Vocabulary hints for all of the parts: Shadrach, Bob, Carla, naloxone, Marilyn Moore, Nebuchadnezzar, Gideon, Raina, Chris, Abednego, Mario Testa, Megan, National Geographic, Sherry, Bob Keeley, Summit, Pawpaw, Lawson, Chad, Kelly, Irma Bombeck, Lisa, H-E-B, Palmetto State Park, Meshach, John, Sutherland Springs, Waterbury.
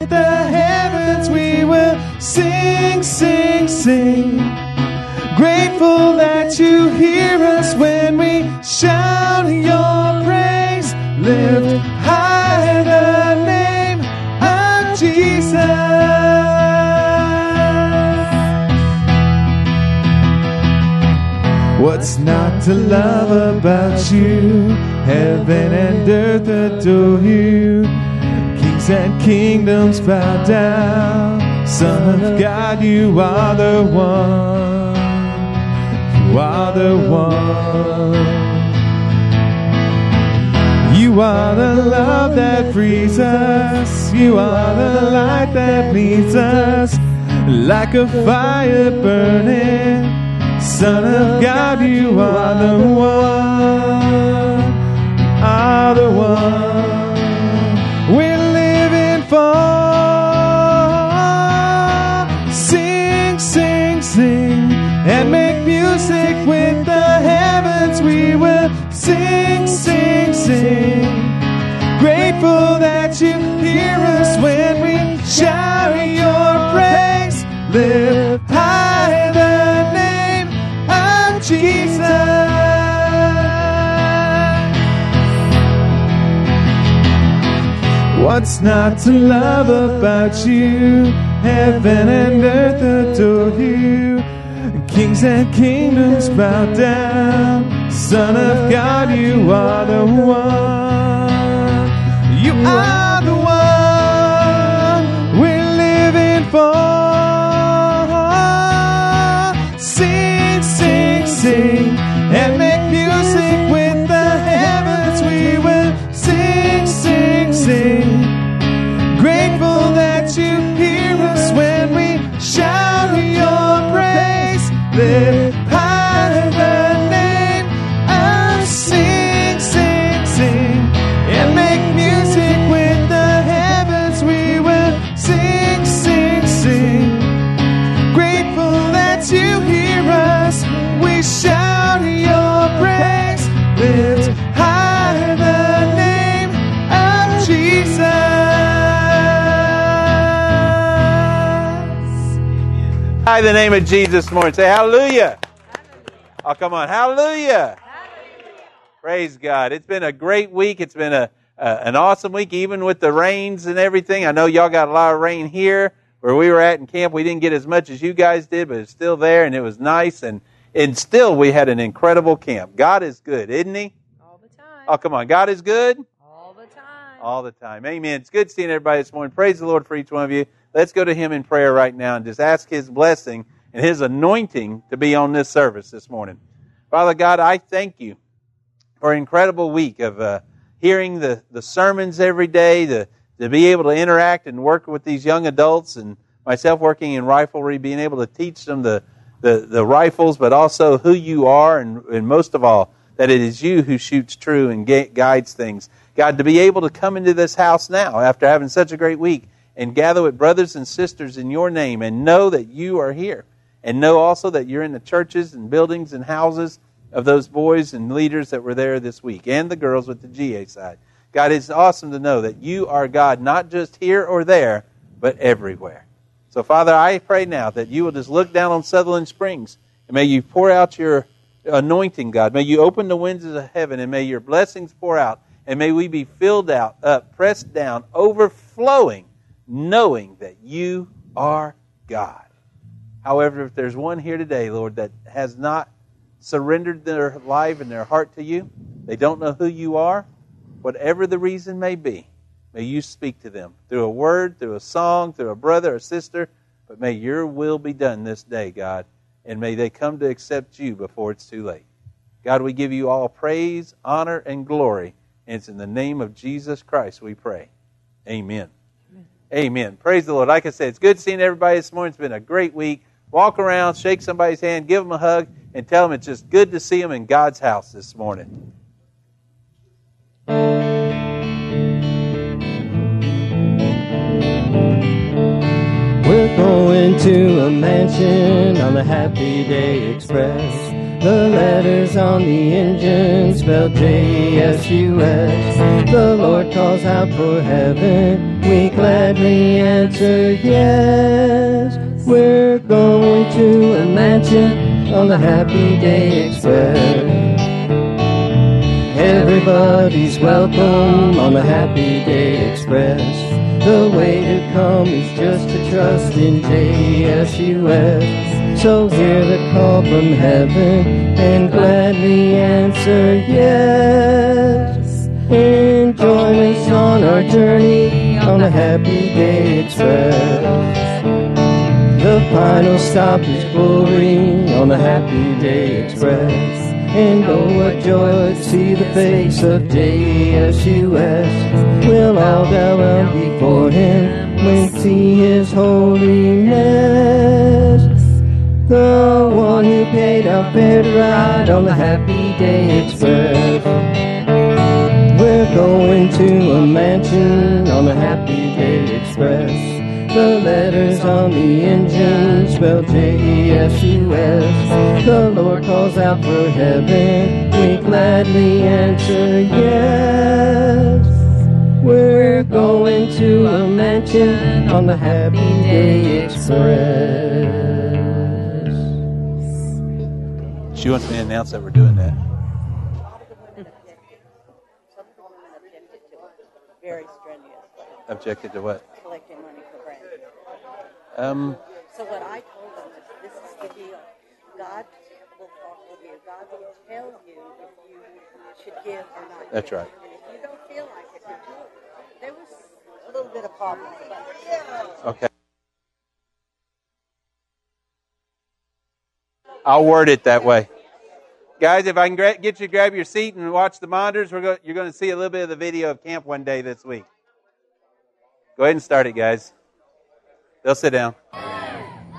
In the heavens we will sing, sing, sing. Grateful that you hear us when we shout your praise. Lift high the name of Jesus. What's not to love about you? Heaven and earth adore you. And kingdoms bow down. Son of God, you are the one. You are the one. You are the love that frees us. You are the light that leads us. Like a fire burning, Son of God, you are the one. Are the one. Sing, sing, sing, and make music with the heavens. We will sing, sing, sing. Grateful that you hear us when we shout your praise. Live high the name of Jesus. What's not to love about you? Heaven and earth adore you. Kings and kingdoms bow down. Son of God, you are the one. You are the one we're living for. Sing, sing, sing, and make music with the heavens. We will sing, sing, sing. Grateful that you hear us when we shout your praise. Lift high the name of sing, sing, sing, and make music with the heavens. We will sing, sing, sing. Grateful that you hear us. We shout your praise. Lift high the name of Jesus. In the name of Jesus this morning. Say hallelujah. Hallelujah. Oh, come on. Hallelujah. Hallelujah. Praise God. It's been a great week. It's been an awesome week, even with the rains and everything. I know y'all got a lot of rain here where we were at in camp. We didn't get as much as you guys did, but it's still there, and it was nice. And still, we had an incredible camp. God is good, isn't He? All the time. Oh, come on. God is good? All the time. All the time. Amen. It's good seeing everybody this morning. Praise the Lord for each one of you. Let's go to Him in prayer right now and just ask His blessing and His anointing to be on this service this morning. Father God, I thank You for an incredible week of hearing the sermons every day, to be able to interact and work with these young adults, and myself working in riflery, being able to teach them the rifles, but also who You are, and most of all, that it is You who shoots true and guides things. God, to be able to come into this house now after having such a great week, and gather with brothers and sisters in Your name, and know that You are here. And know also that You're in the churches and buildings and houses of those boys and leaders that were there this week, and the girls with the GA side. God, it's awesome to know that You are God, not just here or there, but everywhere. So, Father, I pray now that You will just look down on Sutherland Springs, and may You pour out Your anointing, God. May You open the winds of heaven, and may Your blessings pour out, and may we be filled out, up, pressed down, overflowing, knowing that You are God. However, if there's one here today, Lord, that has not surrendered their life and their heart to You, they don't know who You are, whatever the reason may You speak to them through a word, through a song, through a brother or sister, but may Your will be done this day, God, and may they come to accept You before it's too late. God, we give You all praise, honor, and glory, and it's in the name of Jesus Christ we pray. Amen. Amen. Praise the Lord. Like I said, it's good seeing everybody this morning. It's been a great week. Walk around, shake somebody's hand, give them a hug, and tell them it's just good to see them in God's house this morning. We're going to a mansion on the Happy Day Express. The letters on the engine spell JSUS. The Lord calls out for heaven, we gladly answer yes. We're going to a mansion on the Happy Day Express. Everybody's welcome on the Happy Day Express. The way to come is just to trust in JSUS. So hear the call from heaven and gladly answer yes. And join us on our journey on the Happy Day Express. The final stop is glory on the Happy Day Express. And oh, what joy to see the face of JSUS. We'll all bow down before him when we see his holiness. The one who paid our fare to ride on the Happy Day Express. We're going to a mansion on the Happy Day Express. The letters on the engine spell JSUS. The Lord calls out for heaven, we gladly answer yes. We're going to a mansion on the Happy Day Express. She wants me to announce that we're doing that. Very strenuous. Objected to what? Collecting money. So what I told them is, this is the deal. God will talk with you. God will tell you if you should give or not give. That's right. And if you don't feel like it, there was a little bit of problems about it. Okay. I'll word it that way. Guys, if I can get you to grab your seat and watch the monitors, you're going to see a little bit of the video of camp one day this week. Go ahead and start it, guys. They'll sit down. 10, 9, 8,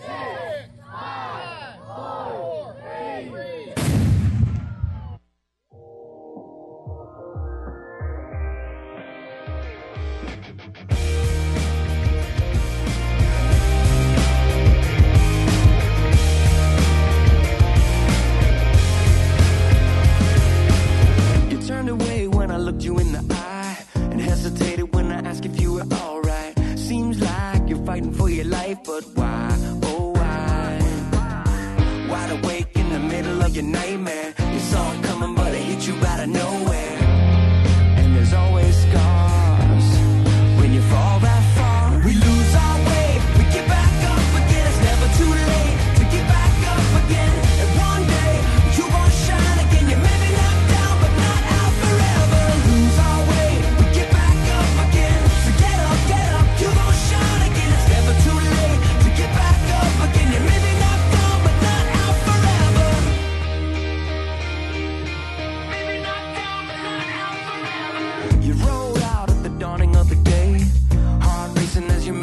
7, 6, 5, 4, 3. You turned away when I looked you in the eye and hesitated. Ask if you were alright. Seems like you're fighting for your life, but why, oh why? Wide awake in the middle of your nightmare. You saw it coming, but it hit you out of nowhere. And there's always scars when you fall that far. We lose our way, we get back up again. It's never too late to get back up again. And one day you won't shine again. You may be knocked down, but not out forever. Lose our way.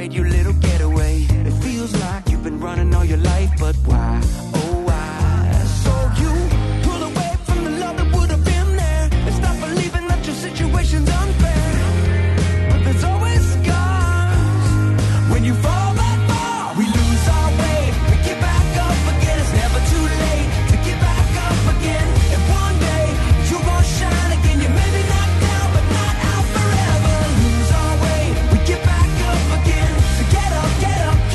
Your little getaway. It feels like you've been running all your life, but why? Oh, why? So you pull away from the love that would have been there and stop believing that your situation's unfair. But there's always scars when you fall that far. We lose our way, we get back up again. It's never too late to get back up again. And one day you won't shine again. You may be knocked down, but not out forever. Lose our way, we get back up again. So get up,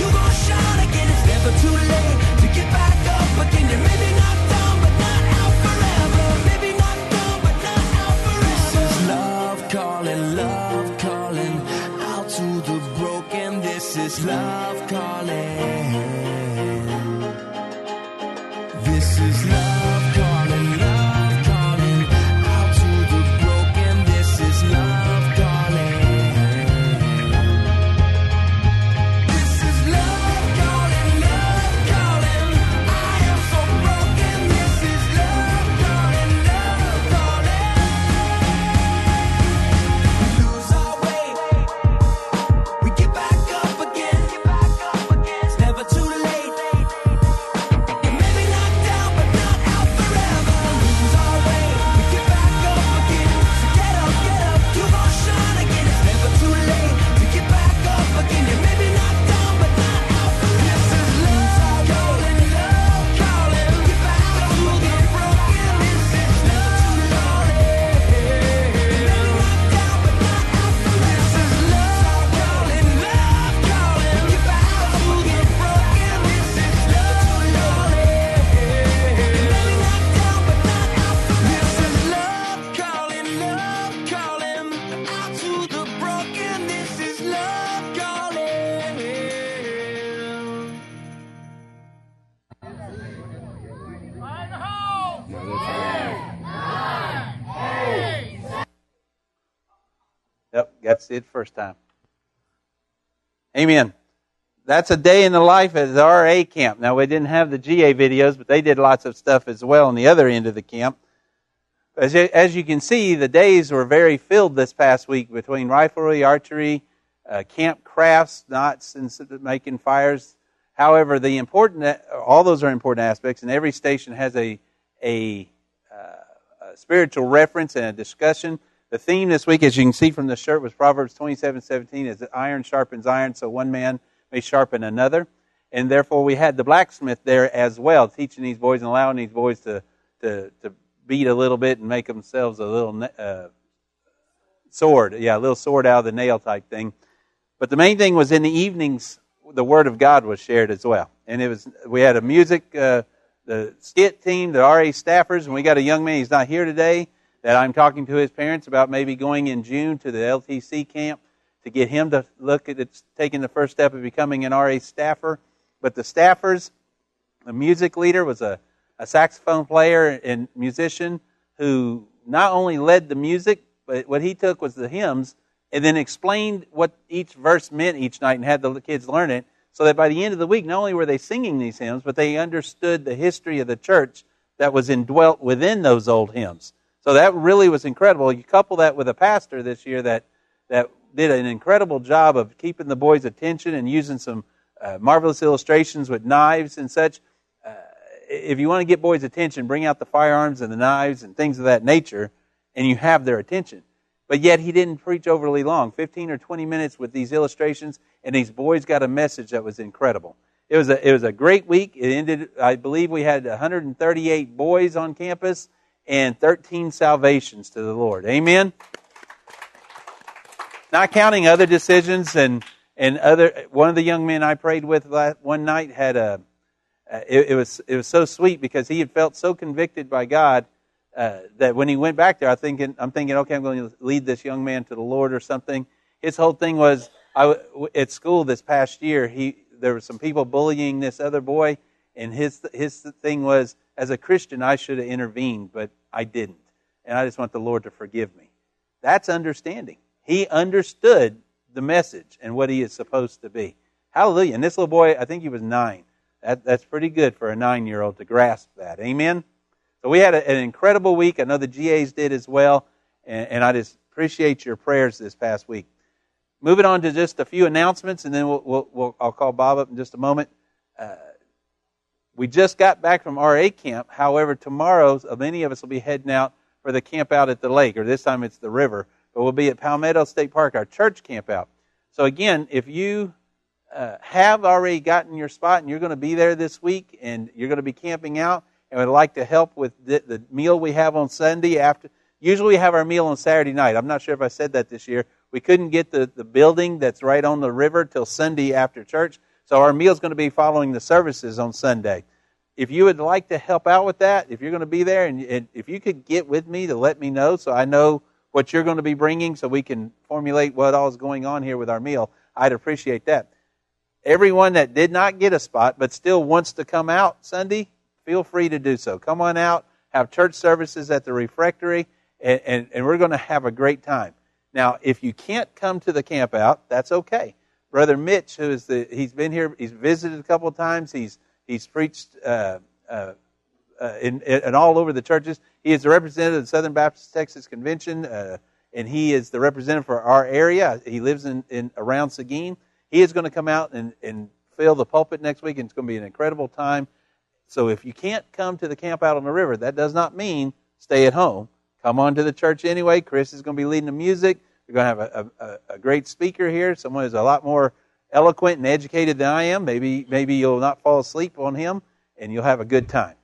you gon' shine again. It's never too late to get back up again. You may be knocked down, but not out forever. Maybe knocked down, but not out forever. This is love calling out to the broken. This is love calling. This is love calling. Love calling out to the broken. This is love calling. This is love calling, love calling. I am so broken. This is love calling, love calling. We lose our way. We get back up again. It's never Yep, got to see it first time. Amen. That's a day in the life at the RA camp. Now, we didn't have the GA videos, but they did lots of stuff as well on the other end of the camp. As you can see, the days were very filled this past week between riflery, archery, camp crafts, knots, and making fires. However, the important, all those are important aspects, and every station has a spiritual reference and a discussion. The theme this week, as you can see from the shirt, was Proverbs 27:17, is that iron sharpens iron, so one man may sharpen another. And therefore, we had the blacksmith there as well, teaching these boys and allowing these boys to beat a little bit and make themselves a little sword. Yeah, a little sword out of the nail type thing. But the main thing was in the evenings, the Word of God was shared as well. And it was we had a music, the skit team, the RA staffers, and we got a young man, he's not here today, that I'm talking to his parents about maybe going in June to the LTC camp to get him to look at it, taking the first step of becoming an RA staffer. But the staffers, the music leader was a saxophone player and musician who not only led the music, but what he took was the hymns and then explained what each verse meant each night and had the kids learn it so that by the end of the week, not only were they singing these hymns, but they understood the history of the church that was indwelt within those old hymns. So that really was incredible. You couple that with a pastor this year that did an incredible job of keeping the boys' attention and using some marvelous illustrations with knives and such. If you want to get boys' attention, bring out the firearms and the knives and things of that nature, and you have their attention. But yet he didn't preach overly long, 15 or 20 minutes with these illustrations, and these boys got a message that was incredible. It was a great week. It ended, I believe we had 138 boys on campus, and 13 salvations to the Lord. Amen? Not counting other decisions and other. One of the young men I prayed with one night had it was so sweet because he had felt so convicted by God that when he went back there, I'm thinking, okay, I'm going to lead this young man to the Lord or something. His whole thing was at school this past year. There were some people bullying this other boy, and his thing was, as a Christian, I should have intervened, but I didn't. And I just want the Lord to forgive me. That's understanding. He understood the message and what he is supposed to be. Hallelujah. And this little boy, I think he was 9. That's pretty good for a 9-year-old to grasp that. Amen? So we had an incredible week. I know the GAs did as well. And I just appreciate your prayers this past week. Moving on to just a few announcements, and then I'll call Bob up in just a moment. We just got back from RA camp. However, tomorrow, many of us will be heading out for the camp out at the lake, or this time it's the river. But we'll be at Palmetto State Park, our church camp out. So again, if you have already gotten your spot and you're going to be there this week and you're going to be camping out and would like to help with the meal we have on Sunday after, usually we have our meal on Saturday night. I'm not sure if I said that this year. We couldn't get the building that's right on the river till Sunday after church. So our meal is going to be following the services on Sunday. If you would like to help out with that, if you're going to be there, and if you could get with me to let me know so I know what you're going to be bringing so we can formulate what all is going on here with our meal, I'd appreciate that. Everyone that did not get a spot but still wants to come out Sunday, feel free to do so. Come on out, have church services at the refectory, and we're going to have a great time. Now, if you can't come to the camp out, that's okay. Brother Mitch, he's been here, he's visited a couple of times, he's preached in all over the churches. He is the representative of the Southern Baptist Texas Convention, and he is the representative for our area. He lives in around Seguin. He is going to come out and fill the pulpit next week, and it's going to be an incredible time. So if you can't come to the camp out on the river, that does not mean stay at home. Come on to the church anyway. Chris is going to be leading the music. We're going to have a great speaker here, someone who's a lot more eloquent and educated than I am. Maybe you'll not fall asleep on him, and you'll have a good time.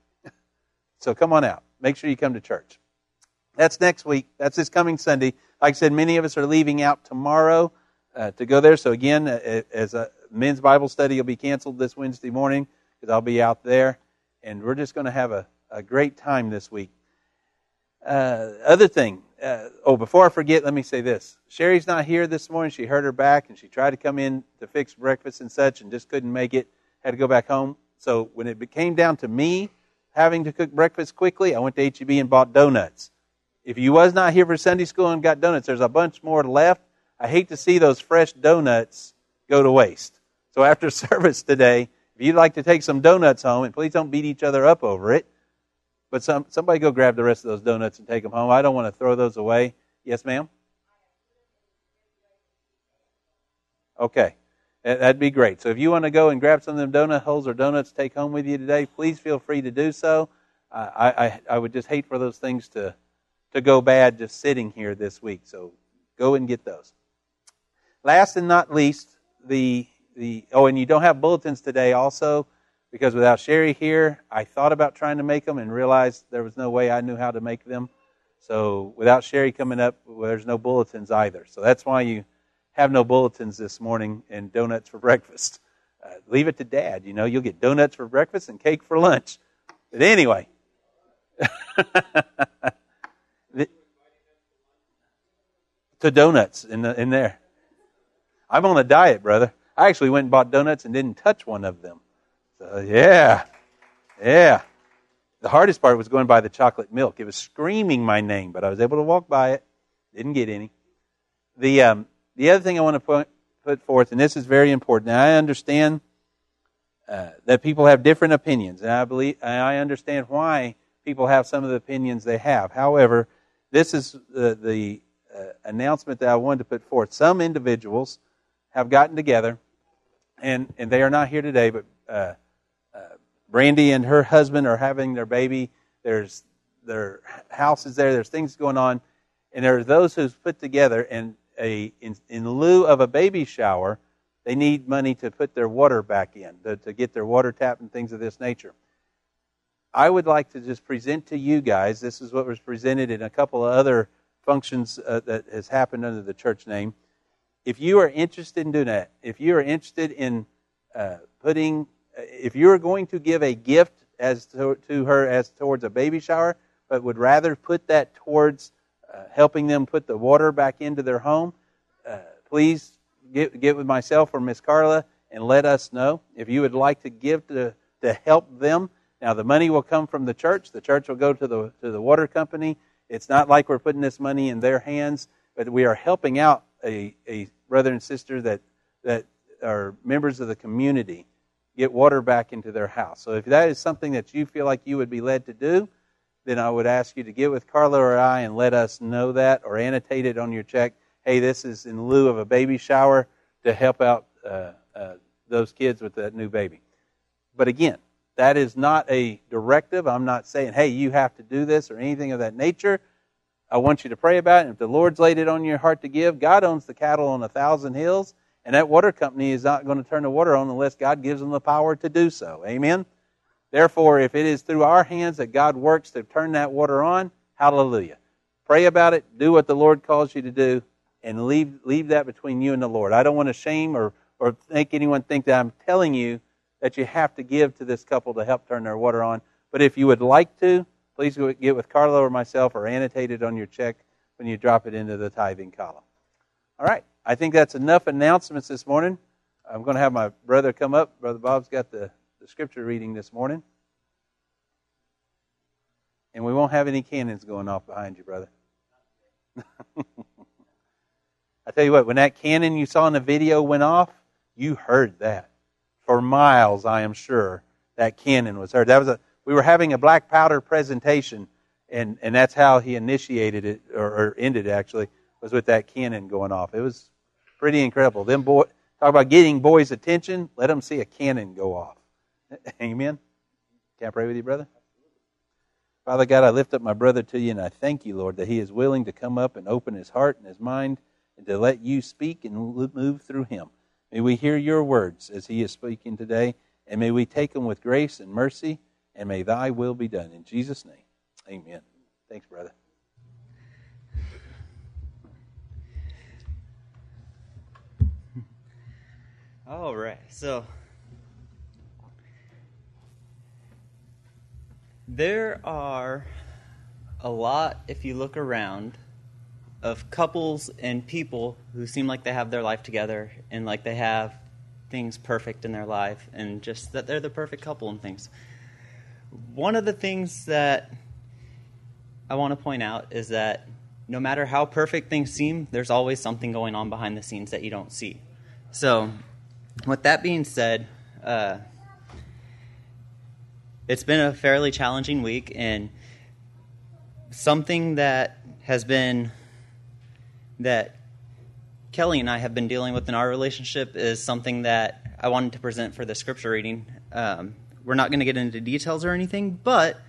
So come on out. Make sure you come to church. That's next week. That's this coming Sunday. Like I said, many of us are leaving out tomorrow to go there. So again, as a men's Bible study will be canceled this Wednesday morning because I'll be out there, and we're just going to have a great time this week. Other thing. Before I forget, let me say this. Sherry's not here this morning. She hurt her back, and she tried to come in to fix breakfast and such and just couldn't make it. Had to go back home. So when it came down to me having to cook breakfast quickly, I went to H-E-B and bought donuts. If you was not here for Sunday school and got donuts, there's a bunch more left. I hate to see those fresh donuts go to waste. So after service today, if you'd like to take some donuts home, and please don't beat each other up over it, but somebody go grab the rest of those donuts and take them home. I don't want to throw those away. Yes, ma'am? Okay. That'd be great. So if you want to go and grab some of them donut holes or donuts to take home with you today, please feel free to do so. I would just hate for those things to go bad just sitting here this week. So go and get those. Last and not least, and you don't have bulletins today also, because without Sherry here, I thought about trying to make them and realized there was no way I knew how to make them. So without Sherry coming up, there's no bulletins either. So that's why you have no bulletins this morning and donuts for breakfast. Leave it to Dad. You know, you'll get donuts for breakfast and cake for lunch. But anyway. To donuts in there. I'm on a diet, brother. I actually went and bought donuts and didn't touch one of them. So, yeah. The hardest part was going by the chocolate milk. It was screaming my name, but I was able to walk by it. Didn't get any. The other thing I want to put forth, and this is very important. Now, I understand that people have different opinions, and I understand why people have some of the opinions they have. However, this is the announcement that I wanted to put forth. Some individuals have gotten together, and they are not here today, but Brandy and her husband are having their baby. There's their house is there. There's things going on. And there are those who've put together, and in lieu of a baby shower, they need money to put their water back in, to get their water tap and things of this nature. I would like to just present to you guys, this is what was presented in a couple of other functions that has happened under the church name. If you are interested in doing that, if you are interested in if you are going to give a gift to her as towards a baby shower, but would rather put that towards helping them put the water back into their home, please get with myself or Miss Carla and let us know if you would like to give to help them. Now the money will come from the church. The church will go to the water company. It's not like we're putting this money in their hands, but we are helping out a brother and sister that are members of the community get water back into their house. So if that is something that you feel like you would be led to do, then I would ask you to get with Carla or I and let us know that, or annotate it on your check. Hey, this is in lieu of a baby shower to help out those kids with that new baby. But again, that is not a directive. I'm not saying, hey, you have to do this or anything of that nature. I want you to pray about it. And if the Lord's laid it on your heart to give, God owns the cattle on 1,000 hills. And that water company is not going to turn the water on unless God gives them the power to do so. Amen? Therefore, if it is through our hands that God works to turn that water on, hallelujah. Pray about it. Do what the Lord calls you to do. And leave that between you and the Lord. I don't want to shame or make anyone think that I'm telling you that you have to give to this couple to help turn their water on. But if you would like to, please get with Carlo or myself or annotate it on your check when you drop it into the tithing column. All right. I think that's enough announcements this morning. I'm going to have my brother come up. Brother Bob's got the scripture reading this morning. And we won't have any cannons going off behind you, brother. I tell you what, when that cannon you saw in the video went off, you heard that. For miles, I am sure, that cannon was heard. We were having a black powder presentation, and that's how he initiated it, or ended it actually, was with that cannon going off. It was pretty incredible. Talk about getting boys' attention. Let them see a cannon go off. Amen. Can I pray with you, brother? Father God, I lift up my brother to you, and I thank you, Lord, that he is willing to come up and open his heart and his mind and to let you speak and move through him. May we hear your words as he is speaking today, and may we take them with grace and mercy, and may thy will be done. In Jesus' name, amen. Thanks, brother. All right, so there are a lot, if you look around, of couples and people who seem like they have their life together and like they have things perfect in their life and just that they're the perfect couple and things. One of the things that I want to point out is that no matter how perfect things seem, there's always something going on behind the scenes that you don't see. So with that being said, it's been a fairly challenging week, and something that has been that Kelly and I have been dealing with in our relationship is something that I wanted to present for the scripture reading. We're not going to get into details or anything, but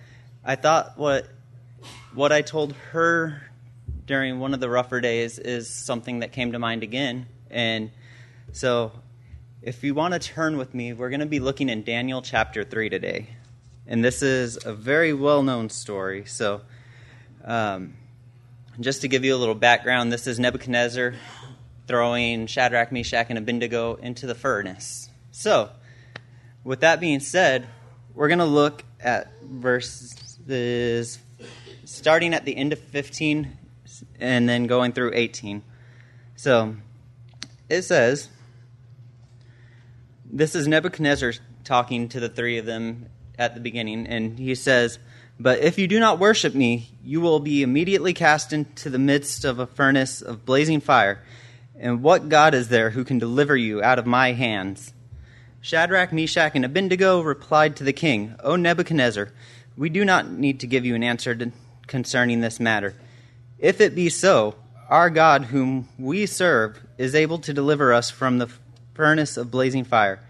I thought what I told her during one of the rougher days is something that came to mind again. And so if you want to turn with me, we're going to be looking in Daniel chapter 3 today. And this is a very well-known story. So just to give you a little background, this is Nebuchadnezzar throwing Shadrach, Meshach, and Abednego into the furnace. So, with that being said, we're going to look at verses starting at the end of 15 and then going through 18. So, it says, this is Nebuchadnezzar talking to the three of them at the beginning, and he says, "But if you do not worship me, you will be immediately cast into the midst of a furnace of blazing fire. And what God is there who can deliver you out of my hands?" Shadrach, Meshach, and Abednego replied to the king, "O Nebuchadnezzar, we do not need to give you an answer concerning this matter. If it be so, our God whom we serve is able to deliver us from the furnace of blazing fire,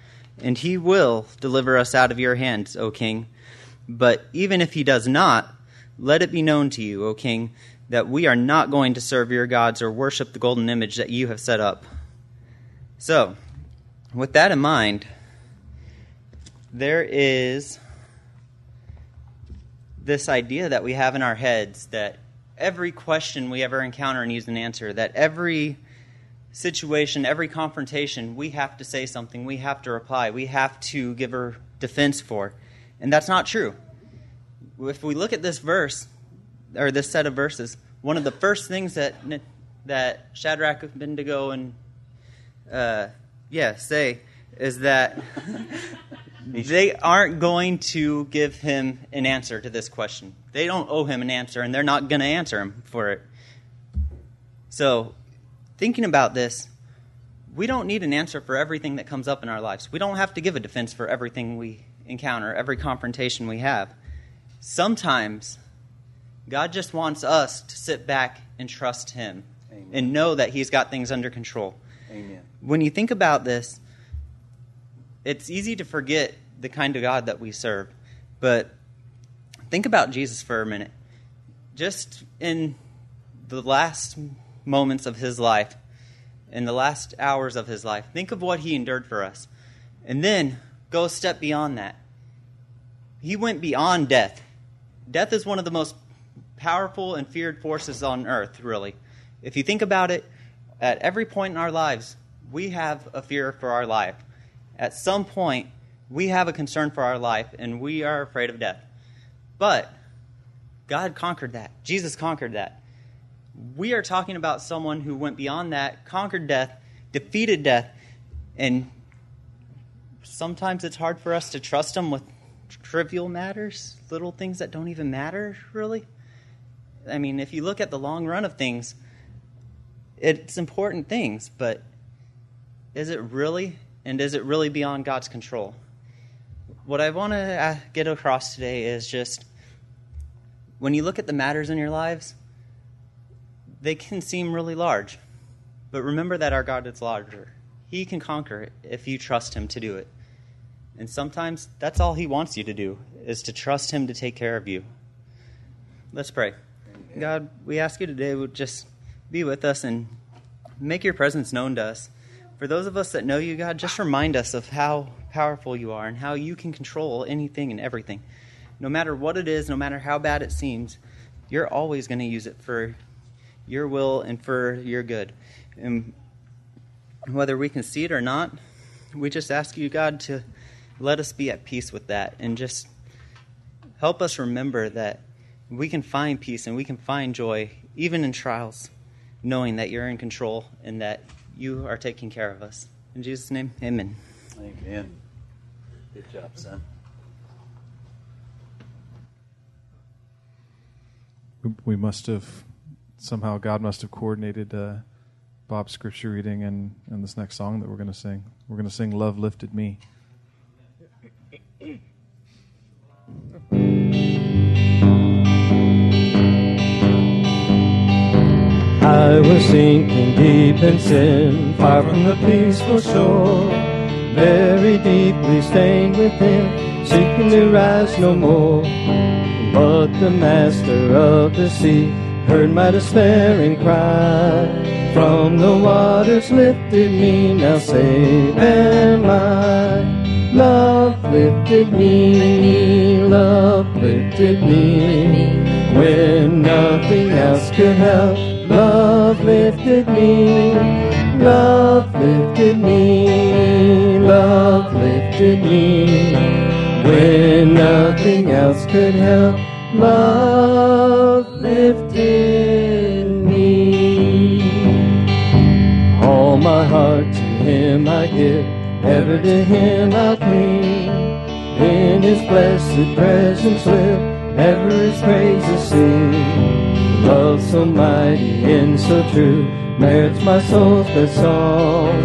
and he will deliver us out of your hands, O king. But even if he does not, let it be known to you, O king, that we are not going to serve your gods or worship the golden image that you have set up." So, with that in mind, there is this idea that we have in our heads that every question we ever encounter needs an answer, that every situation, every confrontation, we have to say something, we have to reply, we have to give a defense for. And that's not true. If we look at this verse, or this set of verses, one of the first things that Shadrach, Abednego, and say is that they aren't going to give him an answer to this question. They don't owe him an answer, and they're not going to answer him for it. So, thinking about this, we don't need an answer for everything that comes up in our lives. We don't have to give a defense for everything we encounter, every confrontation we have. Sometimes God just wants us to sit back and trust him. Amen. And know that he's got things under control. Amen. When you think about this, it's easy to forget the kind of God that we serve. But think about Jesus for a minute. Just in the last moments of his life, in the last hours of his life, think of what he endured for us. And then go a step beyond that. He went beyond death. Death is one of the most powerful and feared forces on earth, really. If you think about it, at every point in our lives, we have a fear for our life. At some point, we have a concern for our life, and we are afraid of death. But God conquered that. Jesus conquered that. We are talking about someone who went beyond that, conquered death, defeated death, and sometimes it's hard for us to trust him with trivial matters, little things that don't even matter, really. I mean, if you look at the long run of things, it's important things, but is it really, and is it really beyond God's control? What I want to get across today is just, when you look at the matters in your lives, they can seem really large, but remember that our God is larger. He can conquer it if you trust him to do it, and sometimes that's all he wants you to do, is to trust him to take care of you. Let's pray. God, we ask you today would just be with us and make your presence known to us. For those of us that know you, God, just remind us of how powerful you are and how you can control anything and everything. No matter what it is, no matter how bad it seems, you're always going to use it for your will and for your good. And whether we can see it or not, we just ask you, God, to let us be at peace with that and just help us remember that we can find peace and we can find joy, even in trials, knowing that you're in control and that you are taking care of us. In Jesus' name, amen. Amen. Good job, son. We must have somehow God must have coordinated Bob's scripture reading and this next song that we're going to sing. We're going to sing Love Lifted Me. I was sinking deep in sin, far from the peaceful shore, very deeply stained within, seeking to rise no more. But the master of the sea heard my despairing cry, from the waters lifted me, now safe am I. Love lifted me, love lifted me, when nothing else could help. Love lifted me, love lifted me, love lifted me, when nothing else could help. Love lifted me. All my heart to him I give, ever to him I cling, in his blessed presence live, ever his praises sing. Love so mighty and so true merits my soul's best song.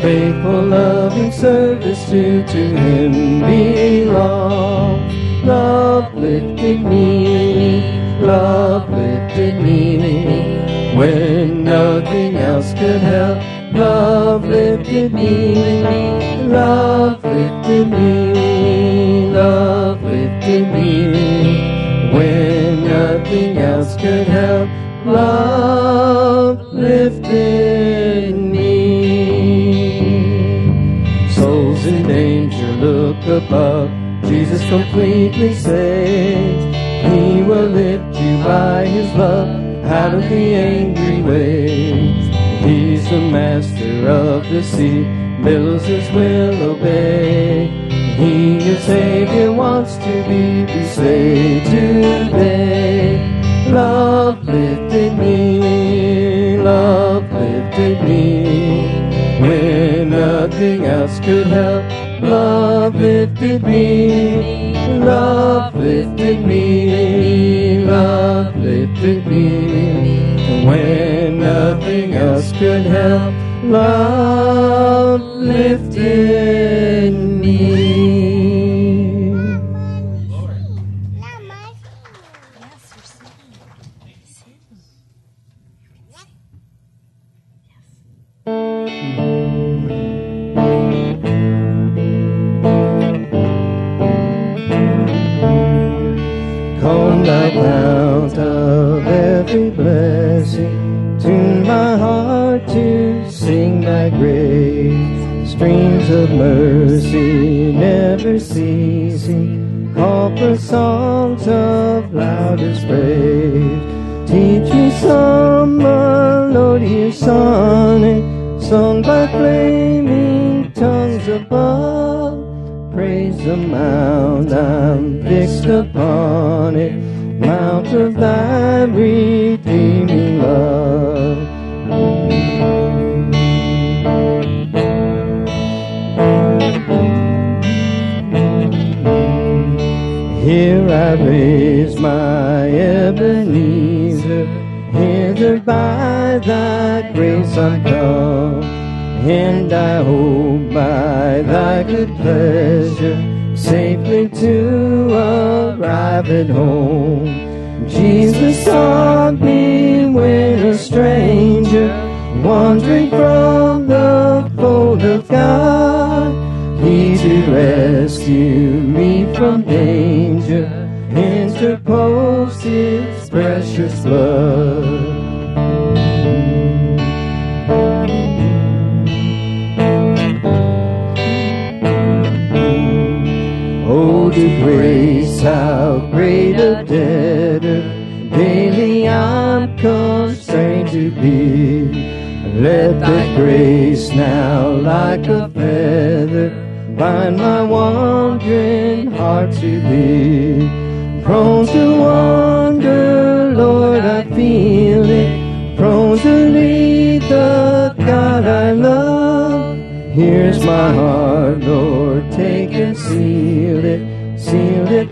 Faithful, loving service due to him belong. Love lifted me, love lifted me, when nothing else could help. Love lifted me, love lifted me, love lifted me, when nothing else could help. Love lifted me. Souls in danger look above, Jesus completely saves. He will lift you by his love out of the angry waves. He's the master of the sea, billows his will obey. He, your Savior, wants to be saved today. Love lifted me, love lifted me, when nothing else could help. Love lifted me, love lifted me, love lifted me, when nothing else could help. Love lifted me. Come thou fount of every blessing, tune my heart to sing thy grace, streams of mercy never ceasing, call for songs of loudest praise. Teach me some melodious sonnet, sung by flaming tongues above. Praise the mount, I'm fixed upon it, mount of thy redeeming love. Here I raise my Ebenezer, hither by thy grace I come, and I hope by thy good pleasure safely to arrive at home. Jesus sought me when a stranger, wandering from the fold of God. He to rescue me from danger, interposed his precious blood. Oh, to grace, how great a debtor daily I'm constrained to be. Let that grace now, like a feather, bind my wandering heart to thee. Prone to wander, Lord, I feel it, prone to lead the God I love. Here's my heart, Lord, take and seal it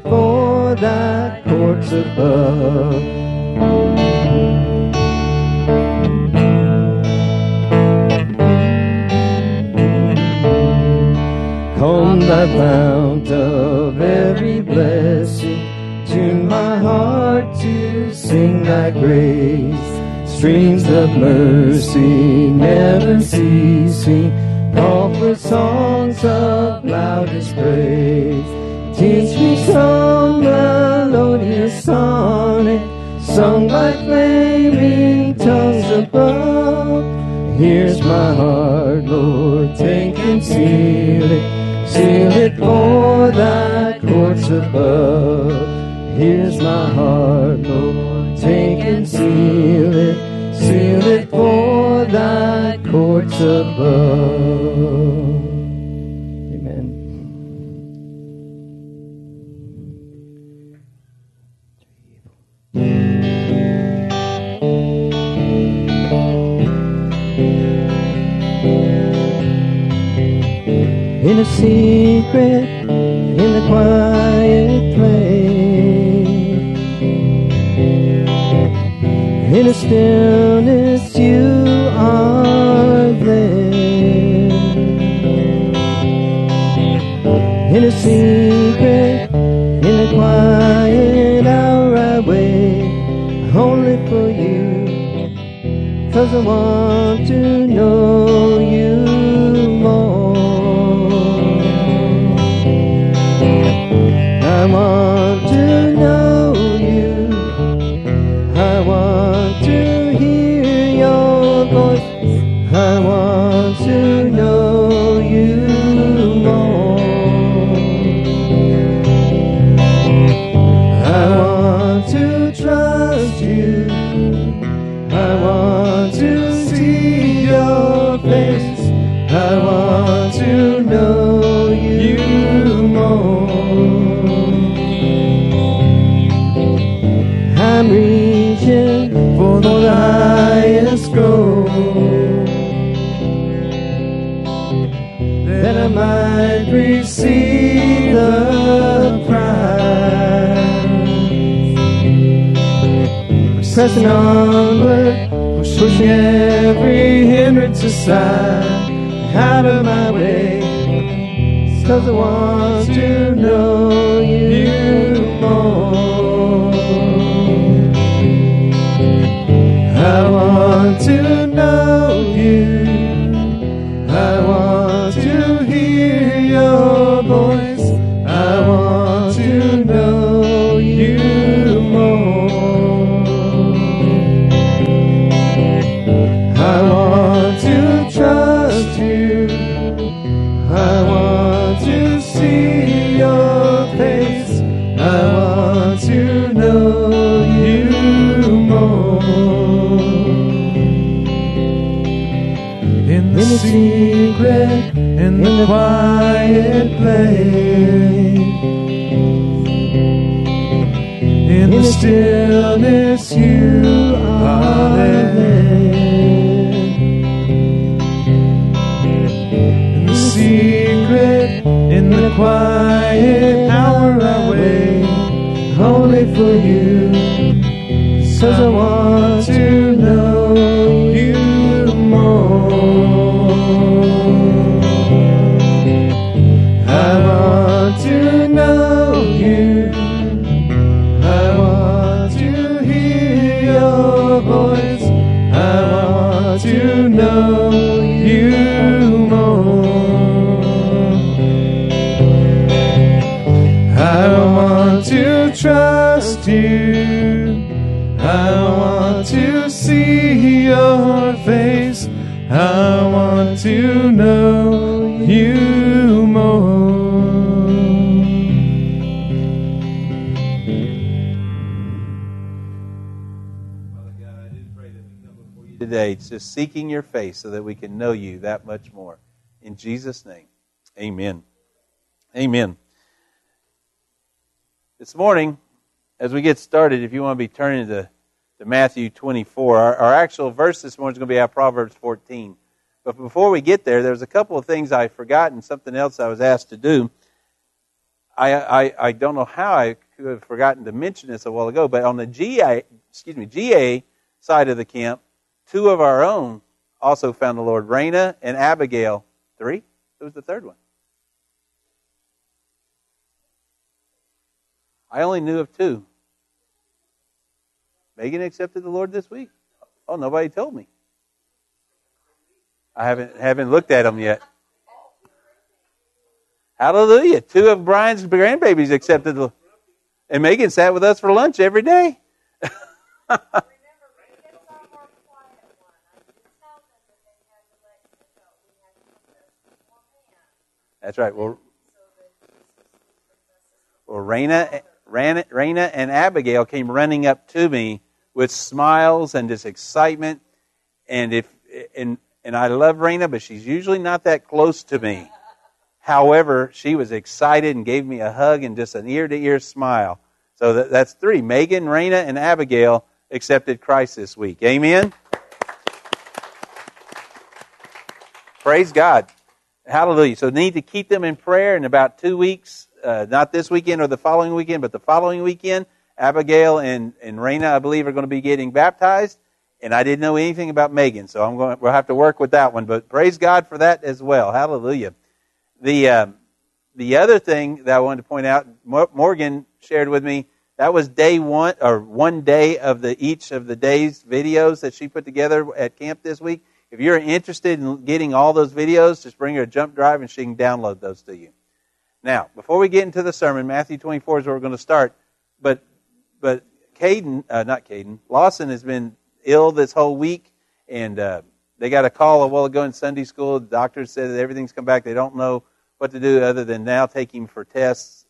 for thy courts above. thy fount of every blessing, tune my heart to sing thy grace. Streams of mercy never ceasing, call for songs of loudest praise. Teach me some melodious sonnet, sung by flaming tongues above. Here's my heart, Lord, take and seal it for thy courts above. Here's my heart, Lord, take and seal it for thy courts above. In a secret, in the quiet place, in a stillness you are there. In a secret, in the quiet hour I wait, only for you, 'cause I want to know you. I want to know you, I want to hear your voice, I want to know you more. I want to trust you, I want to see your face, I want to know you more. I'm reaching for the highest goal, that I might receive the prize. Pressing onward, pushing every hindrance aside, out of my way, 'cause I want to know you more. I want to know you, I want to hear your voice, I want to know you more. I want to trust you, I want to see your face, I want to know you more. In the secret, in the quiet place, in the stillness you are there. In the secret, in the quiet hour I wait, only for you, 'cause I want to know you more. I want to know you, I want to hear your voice, I want to know you more. I want to trust you, I want to see your face, I want to know you more. Father God, I do pray that we come before you today, just seeking your face so that we can know you that much more. In Jesus' name, amen. Amen. This morning, as we get started, if you want to be turning to Matthew 24. Our actual verse this morning is going to be out of Proverbs 14. But before we get there, there's a couple of things I forgot and something else I was asked to do. I don't know how I could have forgotten to mention this a while ago, but on the GA side of the camp, two of our own also found the Lord, Raina and Abigail. Three? Who was the third one? I only knew of two. Megan accepted the Lord this week. Oh, nobody told me. I haven't looked at them yet. Hallelujah. Two of Brian's grandbabies accepted the Lord. And Megan sat with us for lunch every day. That's right. Well, Raina and Abigail came running up to me with smiles and this excitement, and I love Raina, but she's usually not that close to me. However, she was excited and gave me a hug and just an ear-to-ear smile. So that's three. Megan, Raina, and Abigail accepted Christ this week. Amen? Praise God. Hallelujah. So need to keep them in prayer in about 2 weeks. Not this weekend or the following weekend, but the following weekend, Abigail and Raina, I believe, are going to be getting baptized. And I didn't know anything about Megan, so we'll have to work with that one. But praise God for that as well. Hallelujah. The other thing that I wanted to point out, Morgan shared with me, that was day one, or one day of each of the day's videos that she put together at camp this week. If you're interested in getting all those videos, just bring her a jump drive and she can download those to you. Now, before we get into the sermon, Matthew 24 is where we're going to start. But Lawson has been ill this whole week, and they got a call a while ago in Sunday school. The doctor said that everything's come back. They don't know what to do other than now take him for tests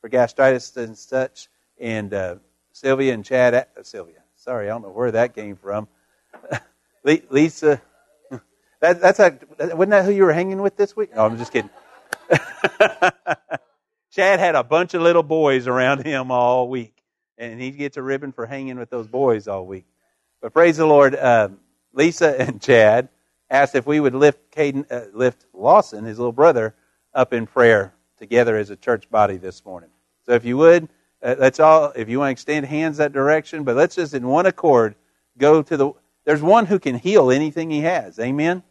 for gastritis and such. And Sylvia and Chad... Sylvia. Sorry, I don't know where that came from. Lisa. Wasn't that who you were hanging with this week? No, I'm just kidding. Chad had a bunch of little boys around him all week. And he gets a ribbon for hanging with those boys all week. But praise the Lord... Lisa and Chad asked if we would lift Lawson, his little brother, up in prayer together as a church body this morning. So if you would, let's all, if you want to extend hands that direction, but let's just in one accord go to there's one who can heal anything he has, amen?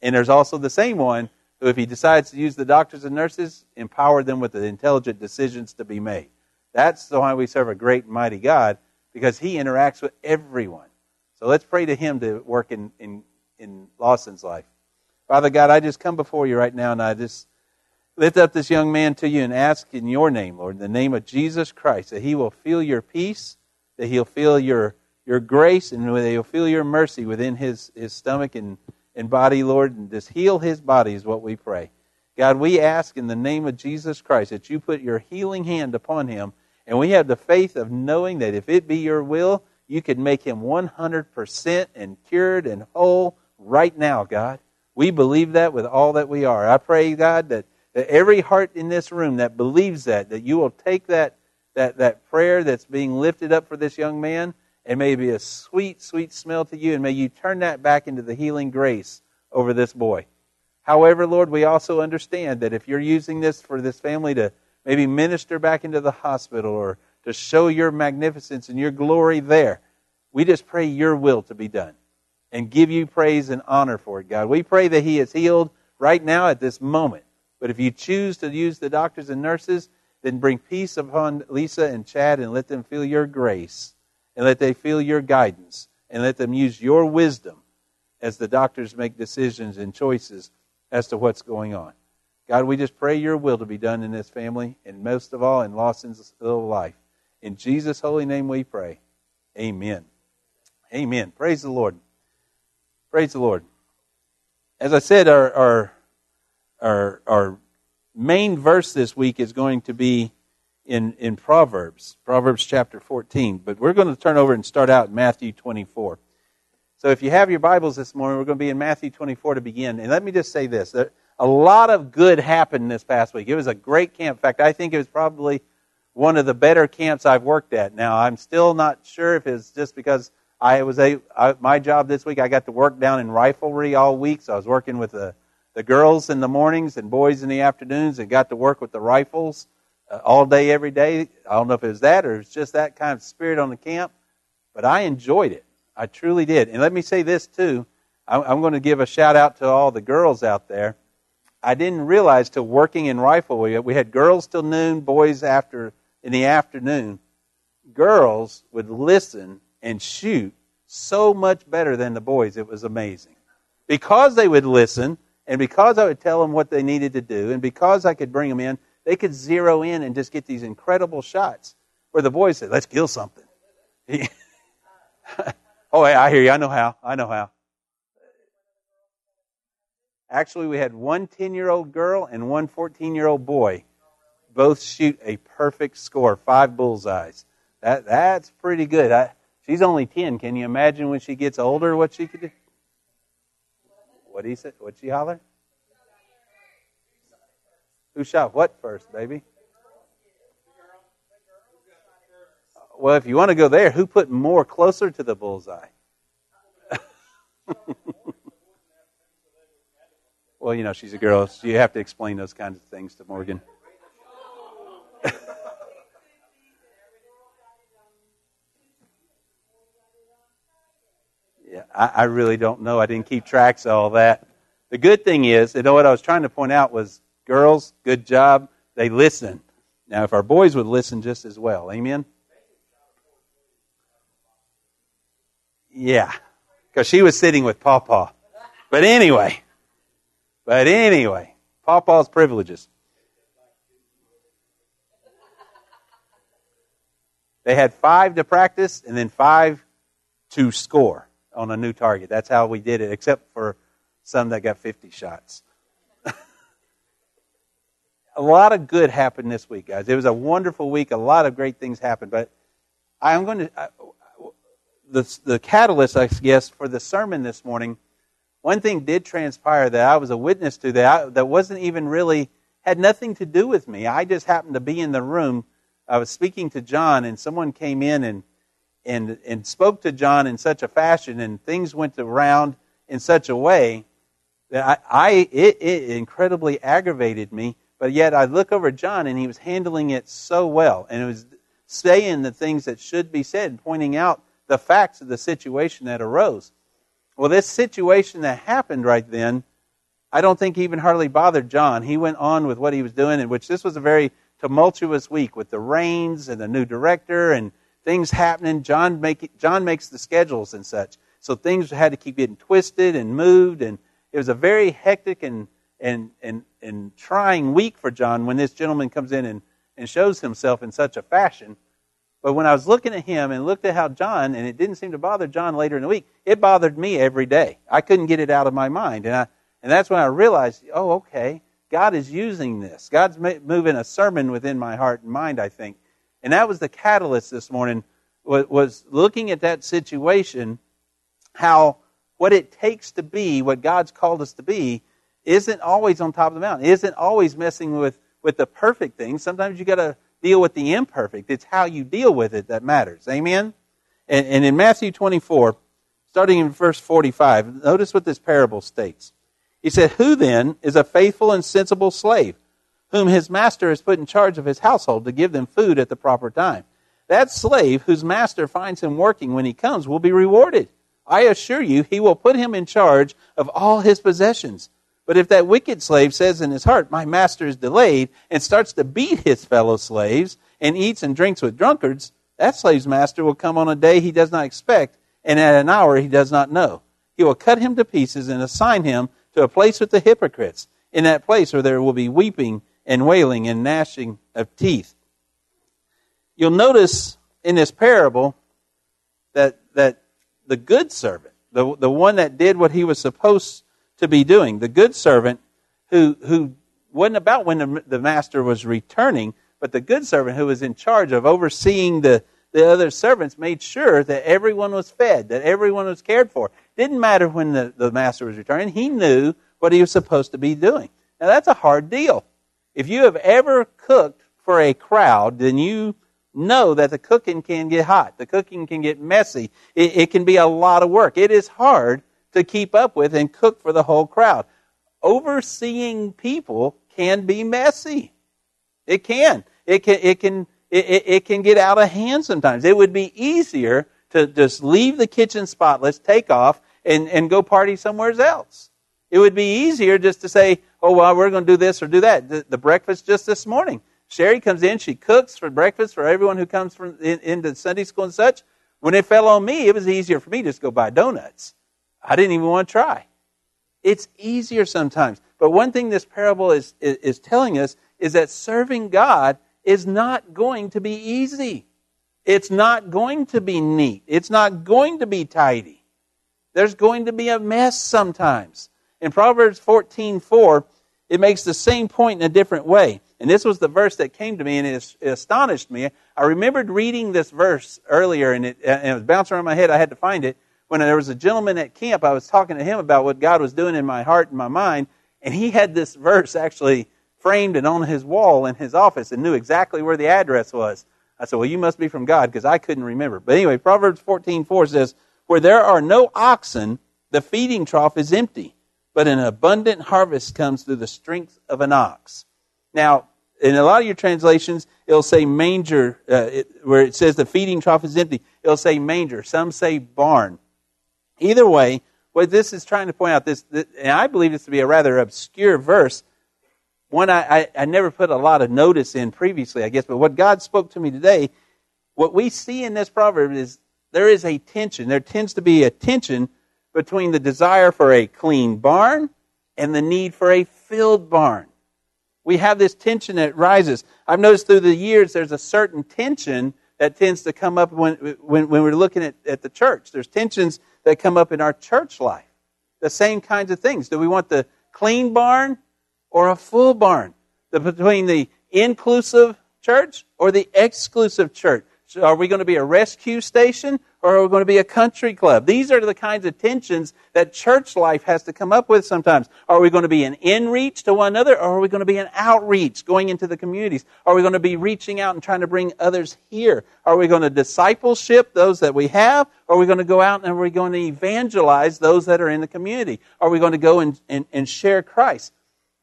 And there's also the same one who, if he decides to use the doctors and nurses, empower them with the intelligent decisions to be made. That's why we serve a great and mighty God, because he interacts with everyone. So let's pray to him to work in Lawson's life. Father God, I just come before you right now, and I just lift up this young man to you and ask in your name, Lord, in the name of Jesus Christ, that he will feel your peace, that he'll feel your grace, and that he'll feel your mercy within his stomach and body, Lord, and just heal his body is what we pray. God, we ask in the name of Jesus Christ that you put your healing hand upon him, and we have the faith of knowing that if it be your will, you could make him 100% and cured and whole right now, God. We believe that with all that we are. I pray, God, that every heart in this room that believes that you will take that prayer that's being lifted up for this young man, and may it be a sweet, sweet smell to you, and may you turn that back into the healing grace over this boy. However, Lord, we also understand that if you're using this for this family to maybe minister back into the hospital or to show your magnificence and your glory there. We just pray your will to be done and give you praise and honor for it, God. We pray that he is healed right now at this moment. But if you choose to use the doctors and nurses, then bring peace upon Lisa and Chad and let them feel your grace and let they feel your guidance and let them use your wisdom as the doctors make decisions and choices as to what's going on. God, we just pray your will to be done in this family and most of all in Lawson's little life. In Jesus' holy name we pray. Amen. Amen. Praise the Lord. Praise the Lord. As I said, our main verse this week is going to be in Proverbs. Proverbs chapter 14. But we're going to turn over and start out in Matthew 24. So if you have your Bibles this morning, we're going to be in Matthew 24 to begin. And let me just say this. A lot of good happened this past week. It was a great camp. In fact, I think it was probably one of the better camps I've worked at. Now, I'm still not sure if it's just because my job this week, I got to work down in riflery all week, so I was working with the girls in the mornings and boys in the afternoons and got to work with the rifles all day, every day. I don't know if it was that or it's just that kind of spirit on the camp, but I enjoyed it. I truly did. And let me say this, too. I'm going to give a shout-out to all the girls out there. I didn't realize till working in riflery, we had girls till noon, boys after in the afternoon, girls would listen and shoot so much better than the boys. It was amazing. Because they would listen, and because I would tell them what they needed to do, and because I could bring them in, they could zero in and just get these incredible shots where the boys said, let's kill something. Oh, I hear you. I know how. Actually, we had one 10-year-old girl and one 14-year-old boy both shoot a perfect score, 5 bullseyes. That's pretty good. She's only 10. Can you imagine when she gets older what she could do? What he said? What she holler? Who shot what first, baby? Well, if you want to go there, who put more closer to the bullseye? Well, you know, she's a girl, so you have to explain those kinds of things to Morgan. Yeah, I really don't know. I didn't keep track of all that. The good thing is, you know, what I was trying to point out was, girls, good job. They listen. Now, if our boys would listen just as well, amen? Yeah, because she was sitting with Pawpaw. But anyway, Pawpaw's privileges. They had 5 to practice and then 5 to score on a new target. That's how we did it, except for some that got 50 shots. A lot of good happened this week, guys. It was a wonderful week. A lot of great things happened. But I'm going to... The catalyst, I guess, for the sermon this morning, one thing did transpire that I was a witness to that wasn't even really... had nothing to do with me. I just happened to be in the room. I was speaking to John, and someone came in and spoke to John in such a fashion, and things went around in such a way that it incredibly aggravated me. But yet I look over at John, and he was handling it so well. And it was saying the things that should be said, pointing out the facts of the situation that arose. Well, this situation that happened right then, I don't think even hardly bothered John. He went on with what he was doing, in which this was a very tumultuous week with the rains and the new director and things happening. John makes the schedules and such. So things had to keep getting twisted and moved. And it was a very hectic and trying week for John when this gentleman comes in and shows himself in such a fashion. But when I was looking at him and looked at how John, and it didn't seem to bother John later in the week, it bothered me every day. I couldn't get it out of my mind. And that's when I realized, oh, okay, God is using this. God's moving a sermon within my heart and mind, I think. And that was the catalyst this morning, was looking at that situation, how what it takes to be what God's called us to be isn't always on top of the mountain, isn't always messing with the perfect thing. Sometimes you got to deal with the imperfect. It's how you deal with it that matters. Amen? And in Matthew 24, starting in verse 45, notice what this parable states. He said, "Who then is a faithful and sensible slave, whom his master has put in charge of his household to give them food at the proper time? That slave whose master finds him working when he comes will be rewarded. I assure you, he will put him in charge of all his possessions. But if that wicked slave says in his heart, 'My master is delayed,' and starts to beat his fellow slaves and eats and drinks with drunkards, that slave's master will come on a day he does not expect and at an hour he does not know. He will cut him to pieces and assign him to a place with the hypocrites, in that place where there will be weeping and wailing and gnashing of teeth." You'll notice in this parable that the good servant, the one that did what he was supposed to be doing, the good servant who wasn't about when the master was returning, but the good servant who was in charge of overseeing the other servants made sure that everyone was fed, that everyone was cared for. Didn't matter when the master was returning. He knew what he was supposed to be doing. Now, that's a hard deal. If you have ever cooked for a crowd, then you know that the cooking can get hot. The cooking can get messy. It can be a lot of work. It is hard to keep up with and cook for the whole crowd. Overseeing people can be messy. It can get out of hand sometimes. It would be easier to just leave the kitchen spotless, take off, and go party somewhere else. It would be easier just to say, oh, well, we're going to do this or do that. The breakfast just this morning. Sherry comes in, she cooks for breakfast for everyone who comes from into Sunday school and such. When it fell on me, it was easier for me to just go buy donuts. I didn't even want to try. It's easier sometimes. But one thing this parable is telling us is that serving God is not going to be easy. It's not going to be neat. It's not going to be tidy. There's going to be a mess sometimes. In Proverbs 14:4, it makes the same point in a different way. And this was the verse that came to me, and it astonished me. I remembered reading this verse earlier, and it was bouncing around my head. I had to find it. When there was a gentleman at camp, I was talking to him about what God was doing in my heart and my mind, and he had this verse actually framed and on his wall in his office and knew exactly where the address was. I said, well, you must be from God, because I couldn't remember. But anyway, Proverbs 14:4 says, where there are no oxen, the feeding trough is empty, but an abundant harvest comes through the strength of an ox. Now, in a lot of your translations, it'll say manger, where it says the feeding trough is empty, it'll say manger. Some say barn. Either way, what this is trying to point out, and I believe this to be a rather obscure verse, one I never put a lot of notice in previously, I guess, but what God spoke to me today, what we see in this proverb is there is a tension. There tends to be a tension between the desire for a clean barn and the need for a filled barn. We have this tension that rises. I've noticed through the years there's a certain tension that tends to come up when we're looking at the church. There's tensions that come up in our church life. The same kinds of things. Do we want the clean barn or a full barn? Between the inclusive church or the exclusive church? So are we going to be a rescue station or are we going to be a country club? These are the kinds of tensions that church life has to come up with sometimes. Are we going to be an in-reach to one another, or are we going to be an outreach going into the communities? Are we going to be reaching out and trying to bring others here? Are we going to discipleship those that we have, or are we going to go out and are we going to evangelize those that are in the community? Are we going to go and share Christ?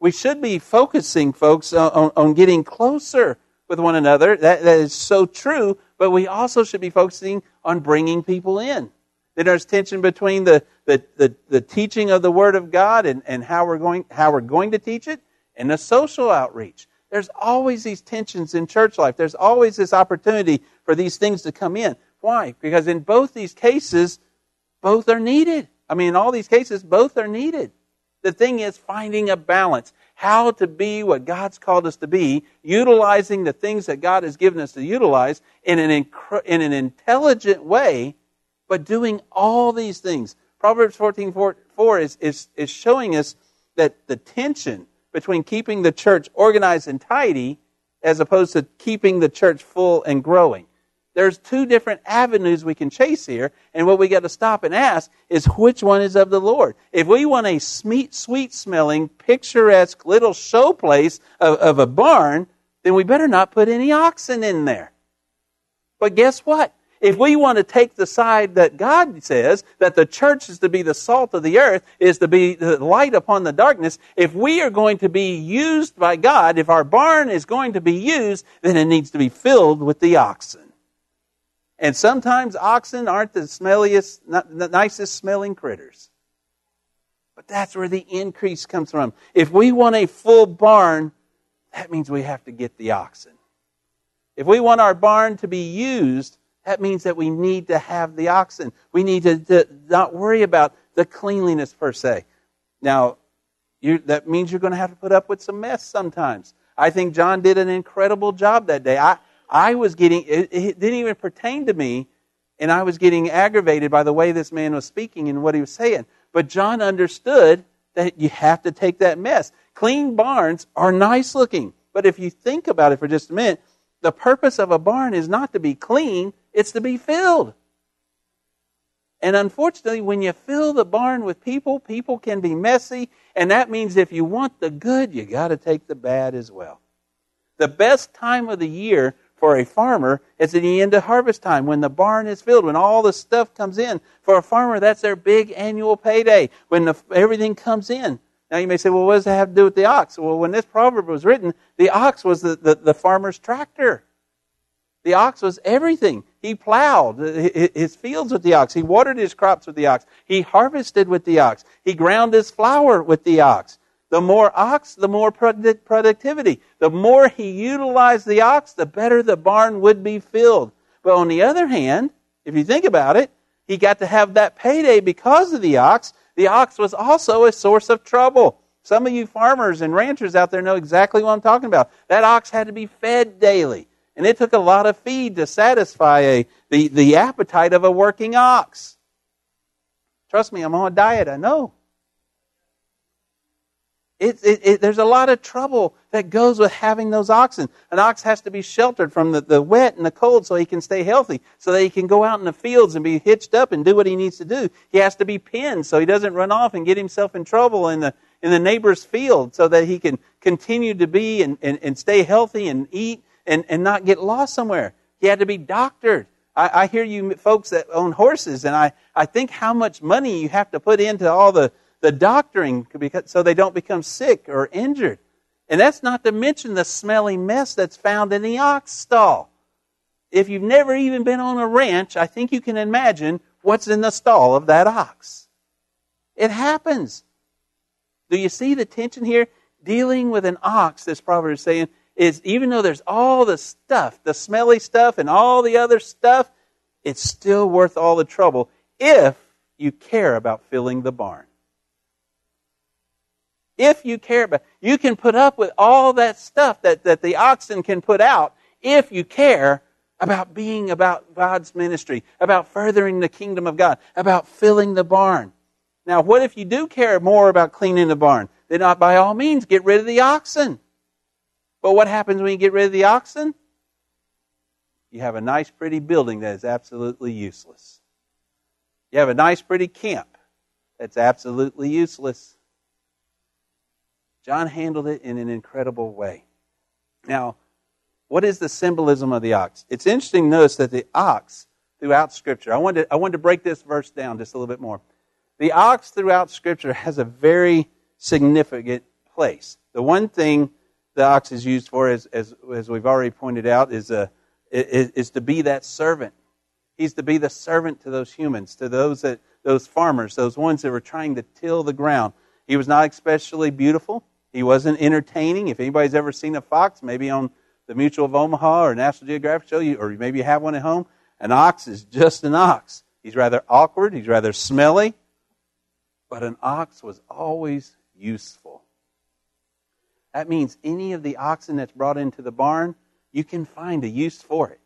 We should be focusing, folks, on getting closer with one another. That is so true, but we also should be focusing on bringing people in. Then there's tension between the teaching of the Word of God and how we're going to teach it, and the social outreach. There's always these tensions in church life. There's always this opportunity for these things to come in. Why? Because in both these cases, both are needed. I mean, in all these cases, both are needed. The thing is finding a balance. How to be what God's called us to be, utilizing the things that God has given us to utilize in an intelligent way, but doing all these things. Proverbs 14:4 is showing us that the tension between keeping the church organized and tidy as opposed to keeping the church full and growing. There's two different avenues we can chase here, and what we got to stop and ask is which one is of the Lord. If we want a sweet-smelling, picturesque little showplace of a barn, then we better not put any oxen in there. But guess what? If we want to take the side that God says, that the church is to be the salt of the earth, is to be the light upon the darkness, if we are going to be used by God, if our barn is going to be used, then it needs to be filled with the oxen. And sometimes oxen aren't the smelliest, not the nicest smelling critters. But that's where the increase comes from. If we want a full barn, that means we have to get the oxen. If we want our barn to be used, that means that we need to have the oxen. We need to not worry about the cleanliness per se. Now, that means you're going to have to put up with some mess sometimes. I think John did an incredible job that day. I was getting, it didn't even pertain to me, and I was getting aggravated by the way this man was speaking and what he was saying. But John understood that you have to take that mess. Clean barns are nice looking, but if you think about it for just a minute, the purpose of a barn is not to be clean, it's to be filled. And unfortunately, when you fill the barn with people, people can be messy, and that means if you want the good, you got to take the bad as well. The best time of the year for a farmer is at the end of harvest time, when the barn is filled, when all the stuff comes in. For a farmer, that's their big annual payday, when everything comes in. Now you may say, well, what does that have to do with the ox? Well, when this proverb was written, the ox was the farmer's tractor. The ox was everything. He plowed his fields with the ox. He watered his crops with the ox. He harvested with the ox. He ground his flour with the ox. The more ox, the more productivity. The more he utilized the ox, the better the barn would be filled. But on the other hand, if you think about it, he got to have that payday because of the ox. The ox was also a source of trouble. Some of you farmers and ranchers out there know exactly what I'm talking about. That ox had to be fed daily. And it took a lot of feed to satisfy the appetite of a working ox. Trust me, I'm on a diet, I know. There's a lot of trouble that goes with having those oxen. An ox has to be sheltered from the wet and the cold so he can stay healthy, so that he can go out in the fields and be hitched up and do what he needs to do. He has to be penned so he doesn't run off and get himself in trouble in the neighbor's field, so that he can continue to be and stay healthy and eat and not get lost somewhere. He had to be doctored. I hear you folks that own horses, and I think how much money you have to put into all the doctoring so they don't become sick or injured. And that's not to mention the smelly mess that's found in the ox stall. If you've never even been on a ranch, I think you can imagine what's in the stall of that ox. It happens. Do you see the tension here? Dealing with an ox, this proverb is saying, is even though there's all the stuff, the smelly stuff and all the other stuff, it's still worth all the trouble if you care about filling the barn. If you care about, you can put up with all that stuff that the oxen can put out if you care about being about God's ministry, about furthering the kingdom of God, about filling the barn. Now, what if you do care more about cleaning the barn? Then by all means, get rid of the oxen. But what happens when you get rid of the oxen? You have a nice, pretty building that is absolutely useless. You have a nice, pretty camp that's absolutely useless. John handled it in an incredible way. Now, what is the symbolism of the ox? It's interesting to notice that the ox throughout Scripture, I wanted to break this verse down just a little bit more. The ox throughout Scripture has a very significant place. The one thing the ox is used for, as we've already pointed out, is to be that servant. He's to be the servant to those humans, to those farmers, those ones that were trying to till the ground. He was not especially beautiful. He wasn't entertaining. If anybody's ever seen a fox, maybe on the Mutual of Omaha or National Geographic show, or maybe you have one at home, an ox is just an ox. He's rather awkward. He's rather smelly. But an ox was always useful. That means any of the oxen that's brought into the barn, you can find a use for it.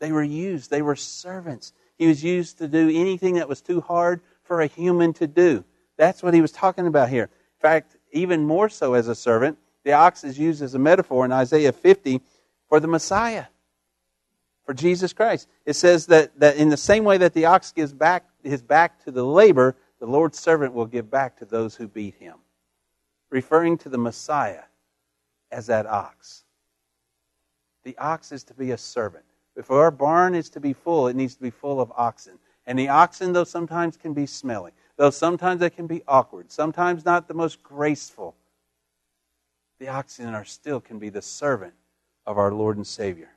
They were used. They were servants. He was used to do anything that was too hard for a human to do. That's what he was talking about here. In fact, even more so as a servant, the ox is used as a metaphor in Isaiah 50 for the Messiah, for Jesus Christ. It says that in the same way that the ox gives back his back to the labor, the Lord's servant will give back to those who beat him, referring to the Messiah as that ox. The ox is to be a servant. If our barn is to be full, it needs to be full of oxen. And the oxen, though sometimes can be smelly, though sometimes they can be awkward, sometimes not the most graceful, the oxen still can be the servant of our Lord and Savior.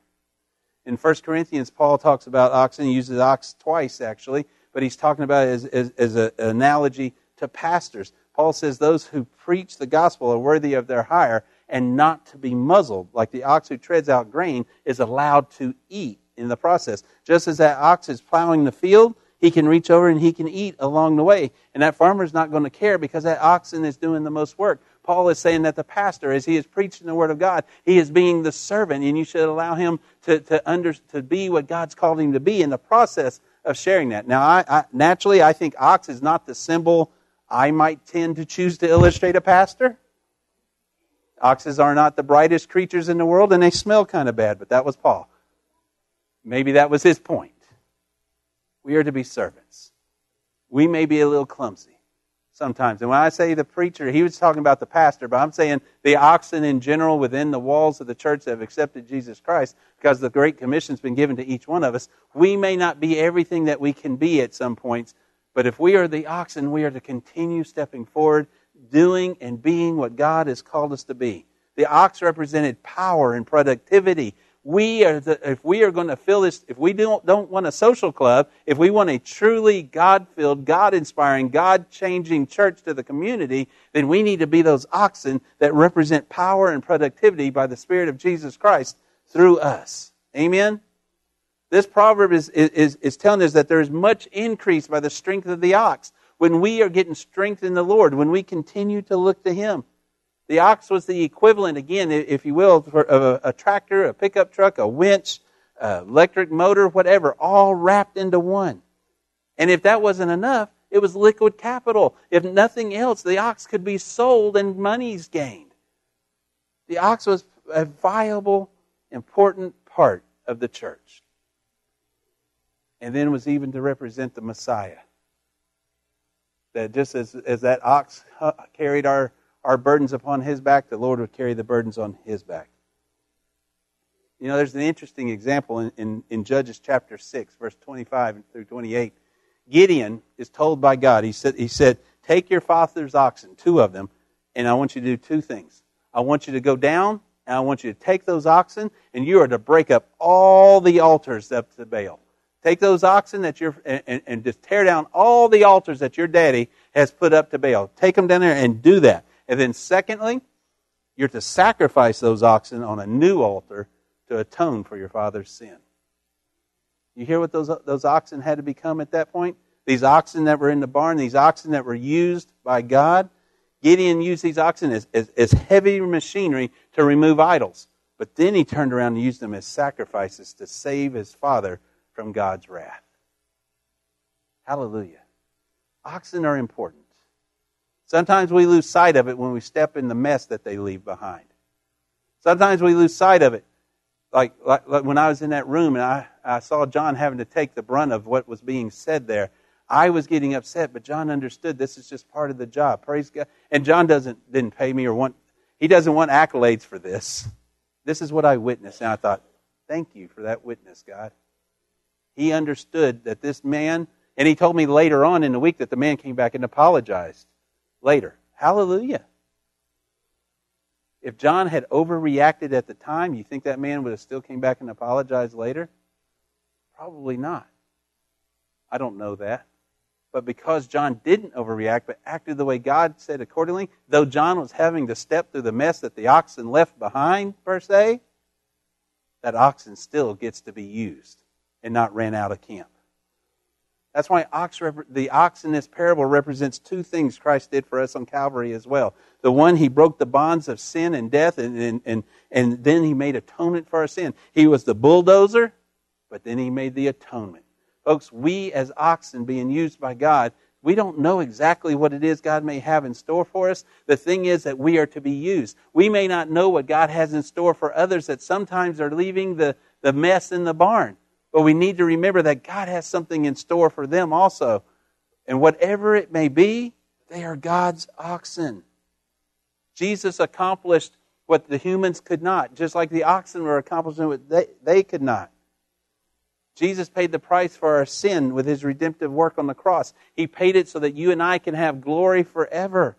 In 1 Corinthians, Paul talks about oxen. He uses ox twice, actually, but he's talking about it as an analogy to pastors. Paul says those who preach the gospel are worthy of their hire and not to be muzzled, like the ox who treads out grain is allowed to eat in the process. Just as that ox is plowing the field, he can reach over and he can eat along the way. And that farmer is not going to care because that oxen is doing the most work. Paul is saying that the pastor, as he is preaching the word of God, he is being the servant, and you should allow him to be what God's called him to be in the process of sharing that. Now, I naturally, I think ox is not the symbol I might tend to choose to illustrate a pastor. Oxes are not the brightest creatures in the world, and they smell kind of bad, but that was Paul. Maybe that was his point. We are to be servants. We may be a little clumsy sometimes. And when I say the preacher, he was talking about the pastor, but I'm saying the oxen in general within the walls of the church that have accepted Jesus Christ, because the Great Commission's been given to each one of us. We may not be everything that we can be at some points, but if we are the oxen, we are to continue stepping forward, doing and being what God has called us to be. The ox represented power and productivity, if we are going to fill this, if we don't want a social club, if we want a truly God-filled, God-inspiring, God-changing church to the community, then we need to be those oxen that represent power and productivity by the Spirit of Jesus Christ through us. Amen? This proverb is telling us that there is much increase by the strength of the ox. When we are getting strength in the Lord, when we continue to look to Him. The ox was the equivalent, again, if you will, of a tractor, a pickup truck, a winch, electric motor, whatever, all wrapped into one. And if that wasn't enough, it was liquid capital. If nothing else, the ox could be sold and monies gained. The ox was a viable, important part of the church. And then was even to represent the Messiah. That just as that ox carried our burdens upon his back, the Lord would carry the burdens on his back. You know, there's an interesting example in Judges chapter 6, verse 25 through 28. Gideon is told by God, he said, take your father's oxen, two of them, and I want you to do two things. I want you to go down, and I want you to take those oxen, and you are to break up all the altars up to Baal. Take those oxen and just tear down all the altars that your daddy has put up to Baal. Take them down there and do that. And then secondly, you're to sacrifice those oxen on a new altar to atone for your father's sin. You hear what those oxen had to become at that point? These oxen that were in the barn, these oxen that were used by God. Gideon used these oxen as heavy machinery to remove idols. But then he turned around and used them as sacrifices to save his father from God's wrath. Hallelujah. Oxen are important. Sometimes we lose sight of it when we step in the mess that they leave behind. Sometimes we lose sight of it. Like when I was in that room and I saw John having to take the brunt of what was being said there, I was getting upset, but John understood this is just part of the job. Praise God. And John didn't pay me he doesn't want accolades for this. This is what I witnessed. And I thought, thank you for that witness, God. He understood that this man, and he told me later on in the week that the man came back and apologized. Later. Hallelujah. If John had overreacted at the time, you think that man would have still came back and apologized later? Probably not. I don't know that. But because John didn't overreact, but acted the way God said accordingly, though John was having to step through the mess that the oxen left behind, per se, that oxen still gets to be used and not ran out of camp. That's why the ox in this parable represents two things Christ did for us on Calvary as well. The one, he broke the bonds of sin and death, and then he made atonement for our sin. He was the bulldozer, but then he made the atonement. Folks, we as oxen being used by God, we don't know exactly what it is God may have in store for us. The thing is that we are to be used. We may not know what God has in store for others that sometimes are leaving the mess in the barn. But we need to remember that God has something in store for them also. And whatever it may be, they are God's oxen. Jesus accomplished what the humans could not, just like the oxen were accomplishing what they could not. Jesus paid the price for our sin with His redemptive work on the cross. He paid it so that you and I can have glory forever.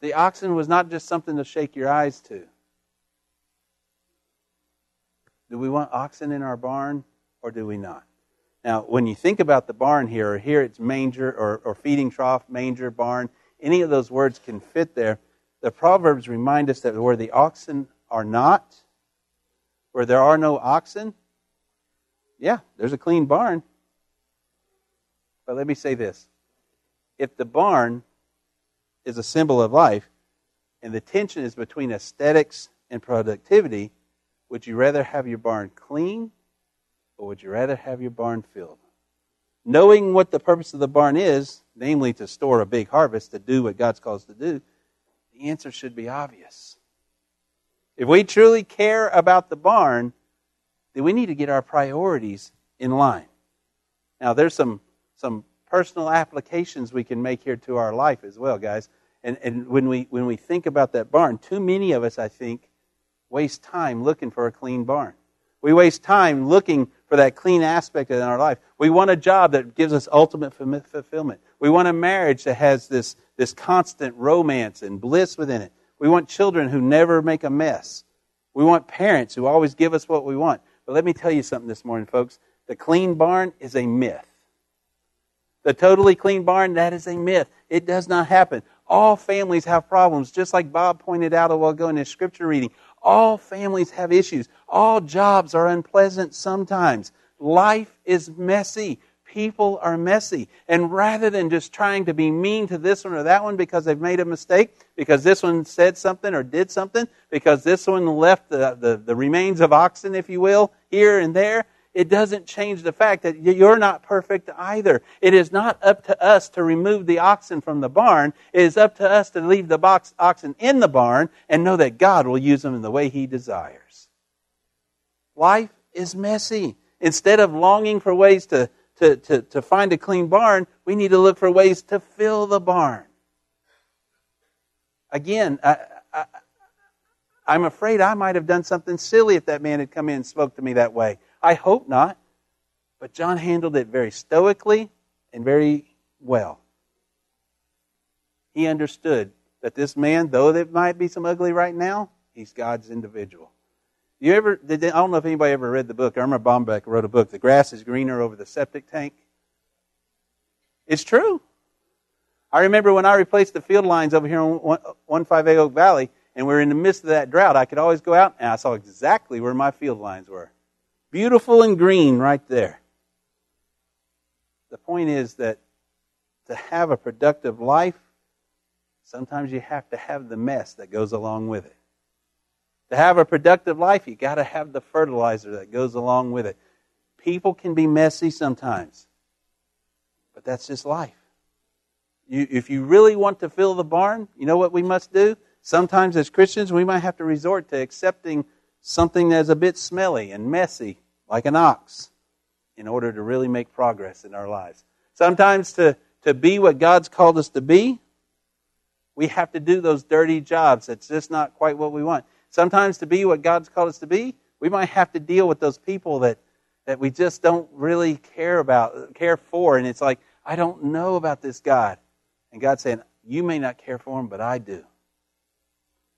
The oxen was not just something to shake your eyes to. Do we want oxen in our barn or do we not? Now, when you think about the barn here it's manger or feeding trough, manger, barn, any of those words can fit there. The Proverbs remind us that where the oxen are not, where there are no oxen, yeah, there's a clean barn. But let me say this. If the barn is a symbol of life and the tension is between aesthetics and productivity, would you rather have your barn clean or would you rather have your barn filled? Knowing what the purpose of the barn is, namely to store a big harvest, to do what God's called us to do, the answer should be obvious. If we truly care about the barn, then we need to get our priorities in line. Now, there's some personal applications we can make here to our life as well, guys. And when we think about that barn, too many of us, I think, waste time looking for a clean barn. We waste time looking for that clean aspect in our life. We want a job that gives us ultimate fulfillment. We want a marriage that has this constant romance and bliss within it. We want children who never make a mess. We want parents who always give us what we want. But let me tell you something this morning, folks. The clean barn is a myth. The totally clean barn, that is a myth. It does not happen. All families have problems, just like Bob pointed out a while ago in his scripture reading. All families have issues. All jobs are unpleasant sometimes. Life is messy. People are messy. And rather than just trying to be mean to this one or that one because they've made a mistake, because this one said something or did something, because this one left the remains of oxen, if you will, here and there, it doesn't change the fact that you're not perfect either. It is not up to us to remove the oxen from the barn. It is up to us to leave the oxen in the barn and know that God will use them in the way He desires. Life is messy. Instead of longing for ways to find a clean barn, we need to look for ways to fill the barn. Again, I'm afraid I might have done something silly if that man had come in and spoke to me that way. I hope not, but John handled it very stoically and very well. He understood that this man, though there might be some ugly right now, he's God's individual. I don't know if anybody ever read the book. Irma Bombeck wrote a book, The Grass is Greener Over the Septic Tank. It's true. I remember when I replaced the field lines over here on 158 Oak Valley, and we were in the midst of that drought, I could always go out, and I saw exactly where my field lines were. Beautiful and green right there. The point is that to have a productive life, sometimes you have to have the mess that goes along with it. To have a productive life, you got to have the fertilizer that goes along with it. People can be messy sometimes, but that's just life. If you really want to fill the barn, you know what we must do? Sometimes as Christians, we might have to resort to accepting something that's a bit smelly and messy, like an ox, in order to really make progress in our lives. Sometimes to be what God's called us to be, we have to do those dirty jobs. That's just not quite what we want. Sometimes to be what God's called us to be, we might have to deal with those people that we just don't really care for, and it's like, I don't know about this God. And God's saying, you may not care for him, but I do.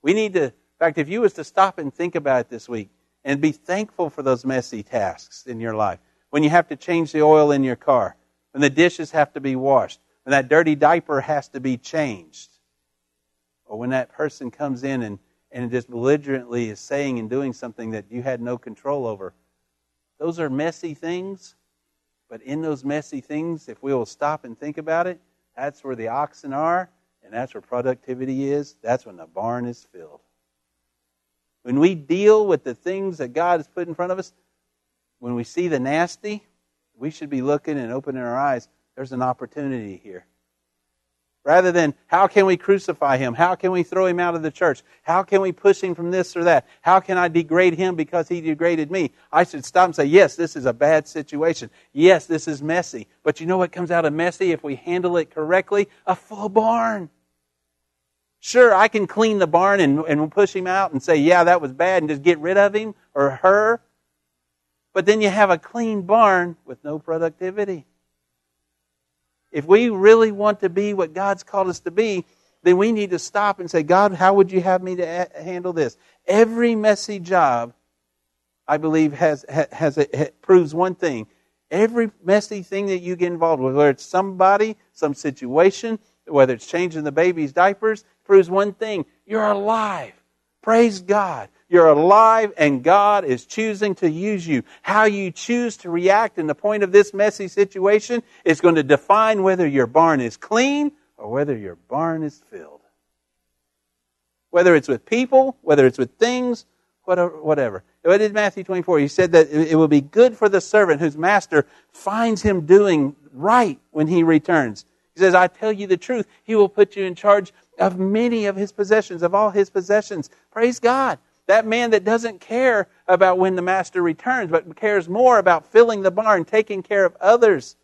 We need to, in fact, if you was to stop and think about it this week and be thankful for those messy tasks in your life, when you have to change the oil in your car, when the dishes have to be washed, when that dirty diaper has to be changed, or when that person comes in and just belligerently is saying and doing something that you had no control over. Those are messy things, but in those messy things, if we will stop and think about it, that's where the oxen are, and that's where productivity is. That's when the barn is filled. When we deal with the things that God has put in front of us, when we see the nasty, we should be looking and opening our eyes. There's an opportunity here. Rather than, how can we crucify him? How can we throw him out of the church? How can we push him from this or that? How can I degrade him because he degraded me? I should stop and say, yes, this is a bad situation. Yes, this is messy. But you know what comes out of messy if we handle it correctly? A full barn. Sure, I can clean the barn and push him out and say, yeah, that was bad, and just get rid of him or her. But then you have a clean barn with no productivity. If we really want to be what God's called us to be, then we need to stop and say, God, how would you have me to handle this? Every messy job, I believe, proves one thing. Every messy thing that you get involved with, whether it's somebody, some situation, whether it's changing the baby's diapers, proves one thing. You're alive. Praise God. You're alive, and God is choosing to use you. How you choose to react in the point of this messy situation is going to define whether your barn is clean or whether your barn is filled. Whether it's with people, whether it's with things, whatever. What did Matthew 24? He said that it will be good for the servant whose master finds him doing right when he returns. He says, I tell you the truth, he will put you in charge of many of his possessions, of all his possessions. Praise God. That man that doesn't care about when the master returns, but cares more about filling the barn, taking care of others.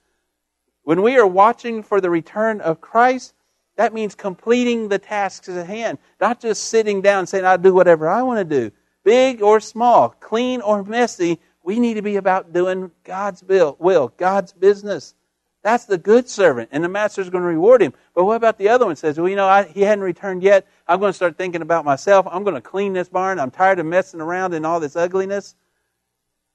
When we are watching for the return of Christ, that means completing the tasks at hand. Not just sitting down saying, I'll do whatever I want to do. Big or small, clean or messy, we need to be about doing God's will, God's business. That's the good servant, and the master's going to reward him. But what about the other one? Says, well, he hadn't returned yet. I'm going to start thinking about myself. I'm going to clean this barn. I'm tired of messing around in all this ugliness.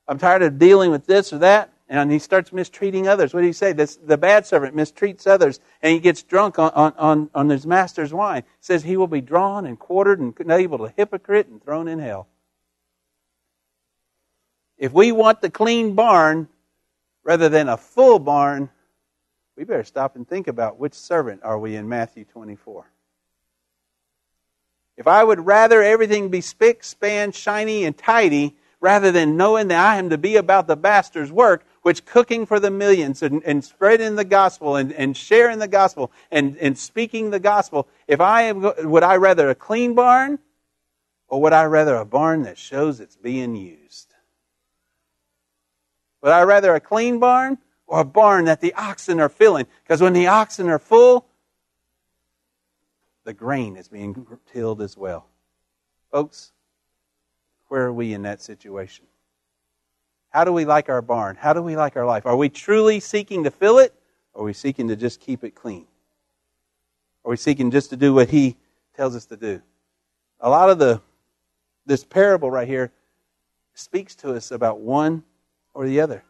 I'm tired of dealing with this or that. And he starts mistreating others. What do you say? The bad servant mistreats others, and he gets drunk on his master's wine. It says he will be drawn and quartered and enabled to hypocrite and thrown in hell. If we want the clean barn rather than a full barn, we better stop and think about which servant are we in Matthew 24. If I would rather everything be spick, span, shiny, and tidy, rather than knowing that I am to be about the master's work, which cooking for the millions and spreading the gospel and sharing the gospel and speaking the gospel, would I rather a clean barn or would I rather a barn that shows it's being used? Would I rather a clean barn or a barn that the oxen are filling? Because when the oxen are full, the grain is being tilled as well. Folks, where are we in that situation? How do we like our barn? How do we like our life? Are we truly seeking to fill it? Or are we seeking to just keep it clean? Are we seeking just to do what he tells us to do? A lot of this parable right here speaks to us about one or the other.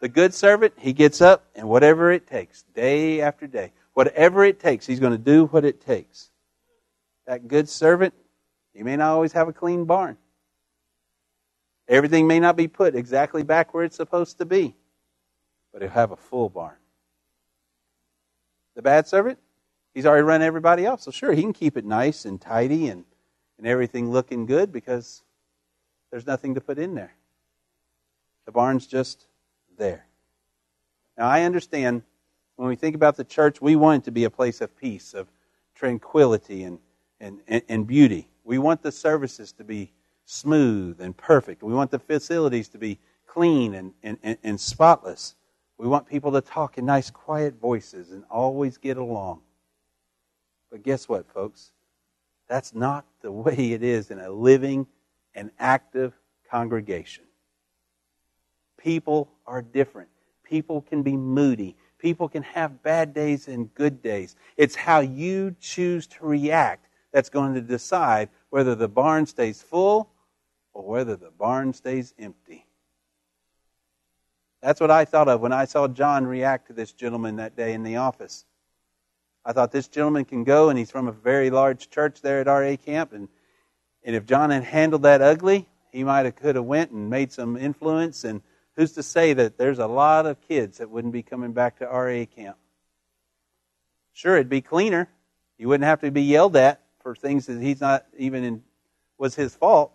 The good servant, he gets up, and whatever it takes, day after day, whatever it takes, he's going to do what it takes. That good servant, he may not always have a clean barn. Everything may not be put exactly back where it's supposed to be, but he'll have a full barn. The bad servant, he's already run everybody off, so sure, he can keep it nice and tidy and everything looking good because there's nothing to put in there. The barn's just there. Now, I understand when we think about the church, we want it to be a place of peace, of tranquility, and beauty. We want the services to be smooth and perfect. We want the facilities to be clean and spotless. We want people to talk in nice, quiet voices and always get along. But guess what, folks? That's not the way it is in a living and active congregation. People are different. People can be moody. People can have bad days and good days. It's how you choose to react that's going to decide whether the barn stays full or whether the barn stays empty. That's what I thought of when I saw John react to this gentleman that day in the office. I thought, this gentleman can go, and he's from a very large church there at RA camp, and if John had handled that ugly, he could have went and made some influence, and who's to say that there's a lot of kids that wouldn't be coming back to RA camp? Sure, it'd be cleaner. You wouldn't have to be yelled at for things that was his fault.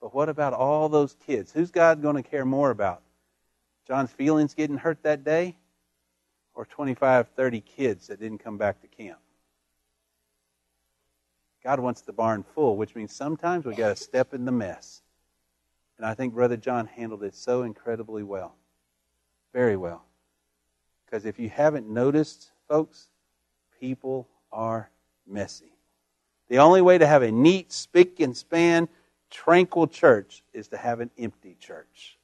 But what about all those kids? Who's God going to care more about? John's feelings getting hurt that day, or 25, 30 kids that didn't come back to camp? God wants the barn full, which means sometimes we got to step in the mess. And I think Brother John handled it so incredibly well. Very well. Because if you haven't noticed, folks, people are messy. The only way to have a neat, spick and span, tranquil church is to have an empty church.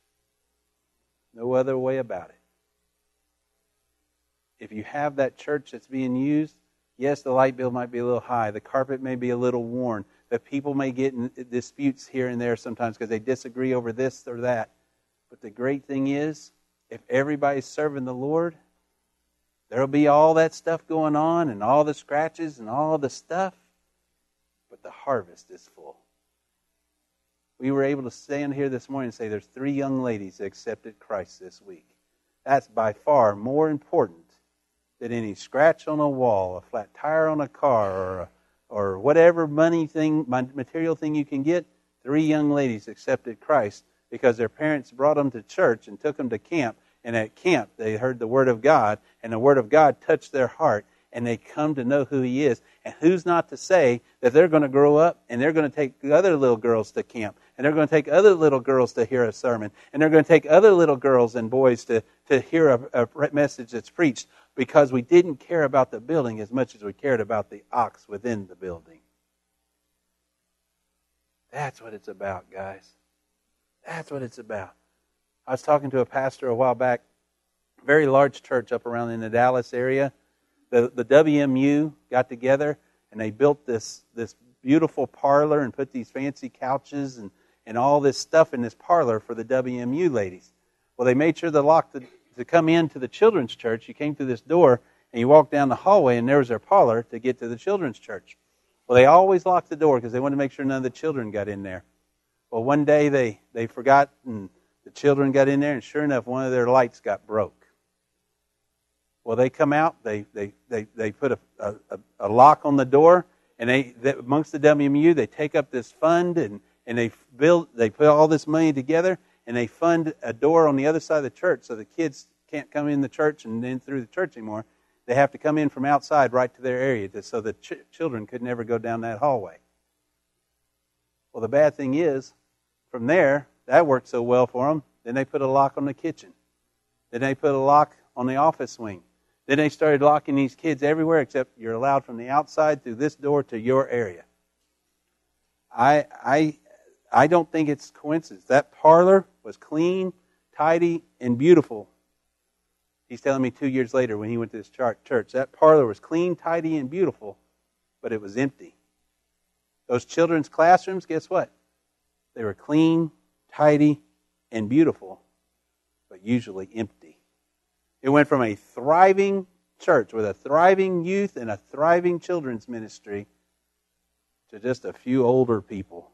No other way about it. If you have that church that's being used, yes, the light bill might be a little high. The carpet may be a little worn. The people may get in disputes here and there sometimes because they disagree over this or that. But the great thing is, if everybody's serving the Lord, there'll be all that stuff going on and all the scratches and all the stuff, but the harvest is full. We were able to stand here this morning and say there's 3 young ladies that accepted Christ this week. That's by far more important than any scratch on a wall, a flat tire on a car, or whatever material thing you can get. 3 young ladies accepted Christ because their parents brought them to church and took them to camp. And at camp, they heard the Word of God, and the Word of God touched their heart, and they come to know who He is. And who's not to say that they're going to grow up, and they're going to take other little girls to camp, and they're going to take other little girls to hear a sermon, and they're going to take other little girls and boys to hear a message that's preached, because we didn't care about the building as much as we cared about the ox within the building. That's what it's about, guys. That's what it's about. I was talking to a pastor a while back very large church up around in the Dallas area. The WMU got together and they built this beautiful parlor and put these fancy couches and all this stuff in this parlor for the WMU ladies. Well, they made sure they locked to come into the children's church. You came through this door and you walked down the hallway and there was their parlor to get to the children's church. Well, they always locked the door because they wanted to make sure none of the children got in there. Well, one day they forgot and the children got in there, and sure enough, one of their lights got broke. Well, they come out, they put a lock on the door, and they amongst the WMU, they take up this fund, and they put all this money together, and they fund a door on the other side of the church so the kids can't come in the church and then through the church anymore. They have to come in from outside right to their area so the children could never go down that hallway. Well, the bad thing is, from there, that worked so well for them, then they put a lock on the kitchen. Then they put a lock on the office wing. Then they started locking these kids everywhere except you're allowed from the outside through this door to your area. I don't think it's coincidence. That parlor was clean, tidy, and beautiful. He's telling me 2 years later when he went to this church, that parlor was clean, tidy, and beautiful, but it was empty. Those children's classrooms, guess what? They were clean, tidy, and beautiful, but usually empty. It went from a thriving church with a thriving youth and a thriving children's ministry to just a few older people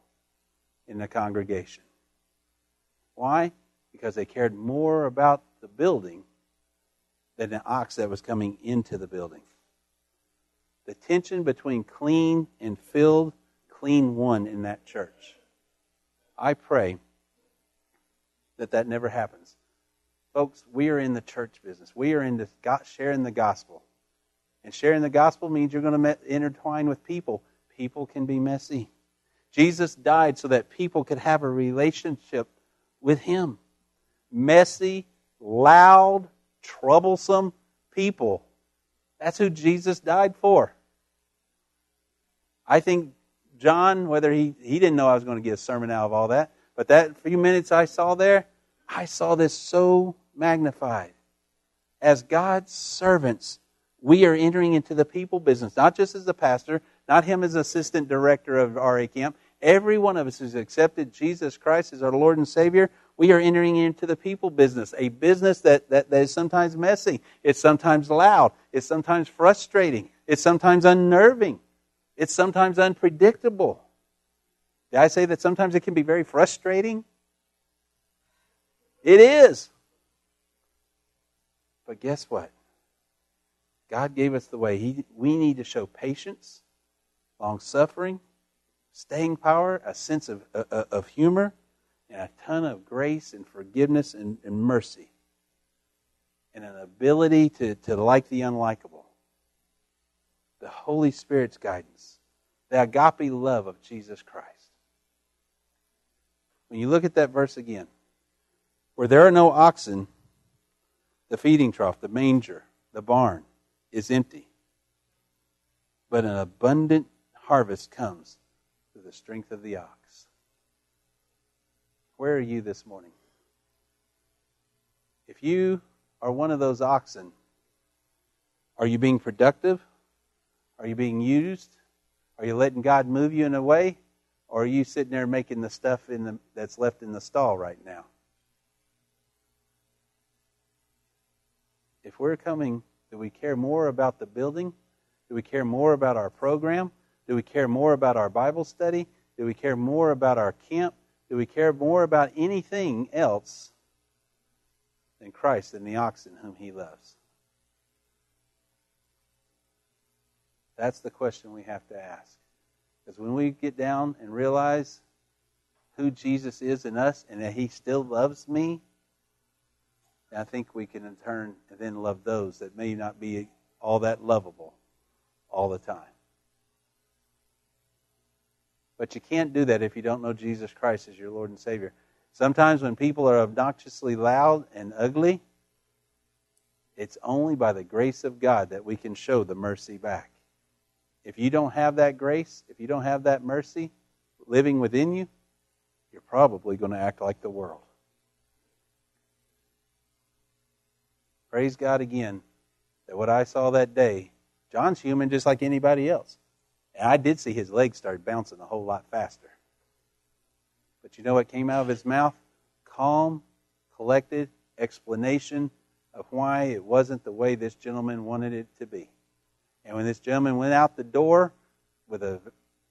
in the congregation. Why? Because they cared more about the building than an ox that was coming into the building. The tension between clean and filled, clean one in that church. I pray that never happens. Folks, we are in the church business. We are in sharing the gospel. And sharing the gospel means you're going to intertwine with people. People can be messy. Jesus died so that people could have a relationship with Him. Messy, loud, troublesome people. That's who Jesus died for. I think John, whether he didn't know I was going to get a sermon out of all that, but that few minutes I saw there, I saw this so magnified. As God's servants, we are entering into the people business, not just as a pastor, not him as assistant director of RA Camp. Every one of us who's accepted Jesus Christ as our Lord and Savior, we are entering into the people business, a business that is sometimes messy. It's sometimes loud. It's sometimes frustrating. It's sometimes unnerving. It's sometimes unpredictable. Did I say that sometimes it can be very frustrating? It is. But guess what? God gave us the way. We need to show patience, long-suffering, staying power, a sense of humor, and a ton of grace and forgiveness and mercy, and an ability to like the unlikable. The Holy Spirit's guidance, the agape love of Jesus Christ. When you look at that verse again, where there are no oxen, the feeding trough, the manger, the barn is empty. But an abundant harvest comes through the strength of the ox. Where are you this morning? If you are one of those oxen, are you being productive? Are you being used? Are you letting God move you in a way? Or are you sitting there making the stuff that's left in the stall right now? If we're coming, do we care more about the building? Do we care more about our program? Do we care more about our Bible study? Do we care more about our camp? Do we care more about anything else than Christ and the oxen whom He loves? That's the question we have to ask. Because when we get down and realize who Jesus is in us and that He still loves me, I think we can in turn then love those that may not be all that lovable all the time. But you can't do that if you don't know Jesus Christ as your Lord and Savior. Sometimes when people are obnoxiously loud and ugly, it's only by the grace of God that we can show the mercy back. If you don't have that grace, if you don't have that mercy living within you, you're probably going to act like the world. Praise God again that what I saw that day, John's human just like anybody else. And I did see his legs started bouncing a whole lot faster. But you know what came out of his mouth? Calm, collected explanation of why it wasn't the way this gentleman wanted it to be. And when this gentleman went out the door with a,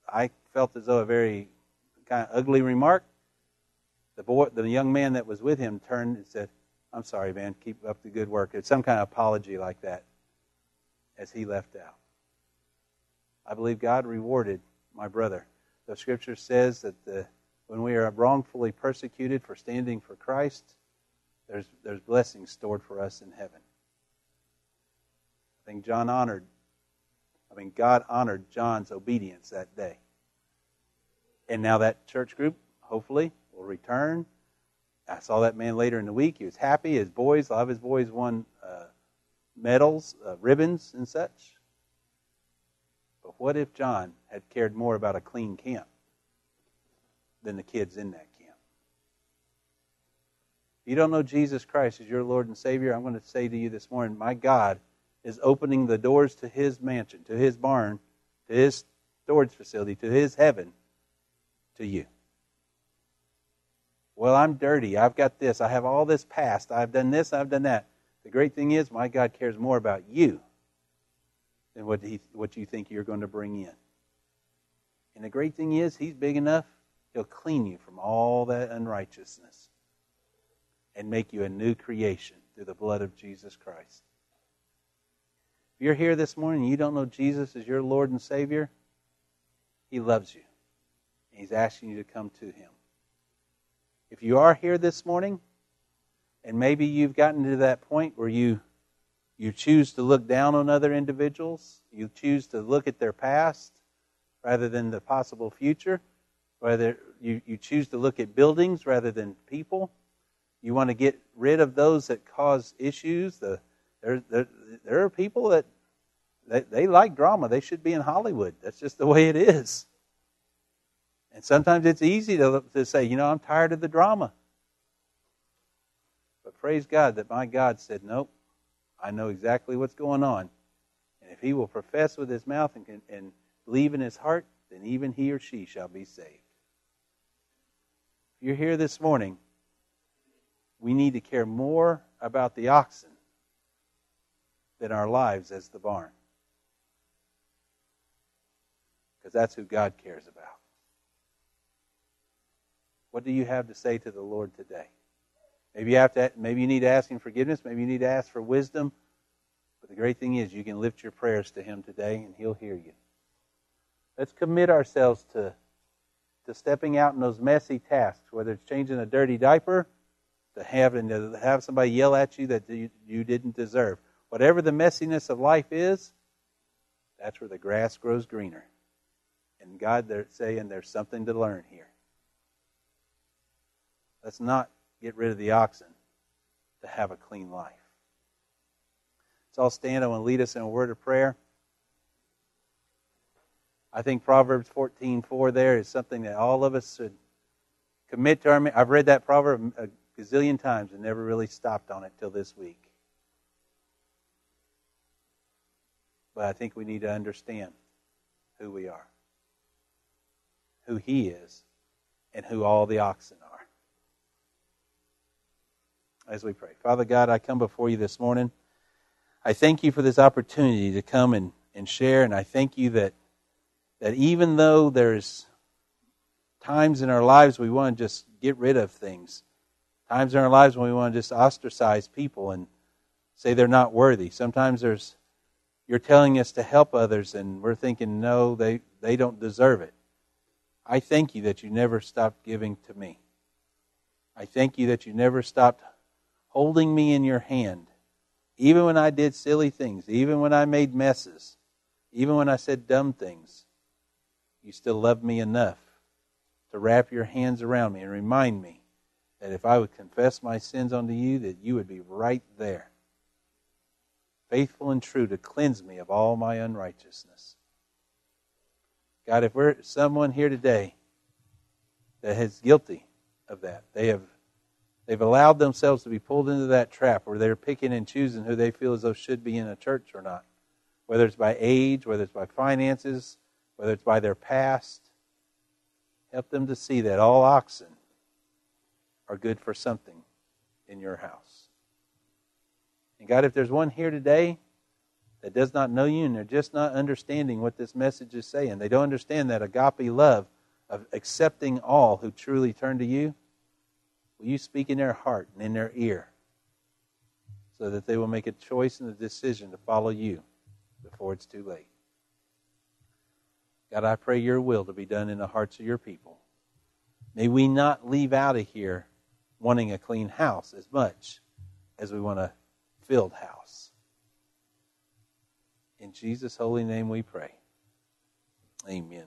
I felt as though a very kind of ugly remark, the young man that was with him turned and said, "I'm sorry, man, keep up the good work." It's some kind of apology like that as he left out. I believe God rewarded my brother. The scripture says that when we are wrongfully persecuted for standing for Christ, there's blessings stored for us in heaven. I think God honored John's obedience that day. And now that church group, hopefully, will return. I saw that man later in the week. He was happy. His boys, a lot of his boys won medals, ribbons and such. But what if John had cared more about a clean camp than the kids in that camp? If you don't know Jesus Christ as your Lord and Savior, I'm going to say to you this morning, my God is opening the doors to his mansion, to his barn, to his storage facility, to his heaven, to you. Well, I'm dirty. I've got this. I have all this past. I've done this. I've done that. The great thing is, my God cares more about you than what you think you're going to bring in. And the great thing is, he's big enough, he'll clean you from all that unrighteousness and make you a new creation through the blood of Jesus Christ. If you're here this morning and you don't know Jesus as your Lord and Savior, he loves you. And he's asking you to come to him. If you are here this morning, and maybe you've gotten to that point where you choose to look down on other individuals, you choose to look at their past rather than the possible future, whether you choose to look at buildings rather than people, you want to get rid of those that cause issues. There are people that they like drama. They should be in Hollywood. That's just the way it is. And sometimes it's easy to say, you know, I'm tired of the drama. But praise God that my God said, nope, I know exactly what's going on. And if he will profess with his mouth and believe in his heart, then even he or she shall be saved. If you're here this morning, we need to care more about the oxen than our lives as the barn. Because that's who God cares about. What do you have to say to the Lord today? Maybe you need to ask him forgiveness. Maybe you need to ask for wisdom. But the great thing is you can lift your prayers to him today and he'll hear you. Let's commit ourselves to stepping out in those messy tasks, whether it's changing a dirty diaper, to have somebody yell at you that you didn't deserve. Whatever the messiness of life is, that's where the grass grows greener. And God, they're saying there's something to learn here. Let's not get rid of the oxen to have a clean life. Let's all stand. I want to lead us in a word of prayer. I think Proverbs 14:4 there is something that all of us should commit to our... I've read that proverb a gazillion times and never really stopped on it till this week. But I think we need to understand who we are, who he is, and who all the oxen are. As we pray. Father God, I come before you this morning. I thank you for this opportunity to come and share, and I thank you that even though there's times in our lives we want to just get rid of things, times in our lives when we want to just ostracize people and say they're not worthy. Sometimes there's... You're telling us to help others, and we're thinking, no, they don't deserve it. I thank you that you never stopped giving to me. I thank you that you never stopped holding me in your hand, even when I did silly things, even when I made messes, even when I said dumb things. You still loved me enough to wrap your hands around me and remind me that if I would confess my sins unto you, that you would be right there, faithful and true to cleanse me of all my unrighteousness. God, if we're someone here today that is guilty of that, they have They've allowed themselves to be pulled into that trap where they're picking and choosing who they feel as though should be in a church or not. Whether it's by age, whether it's by finances, whether it's by their past. Help them to see that all oxen are good for something in your house. And God, if there's one here today that does not know you and they're just not understanding what this message is saying, they don't understand that agape love of accepting all who truly turn to you, will you speak in their heart and in their ear so that they will make a choice and a decision to follow you before it's too late. God, I pray your will to be done in the hearts of your people. May we not leave out of here wanting a clean house as much as we want a filled house. In Jesus' holy name we pray. Amen.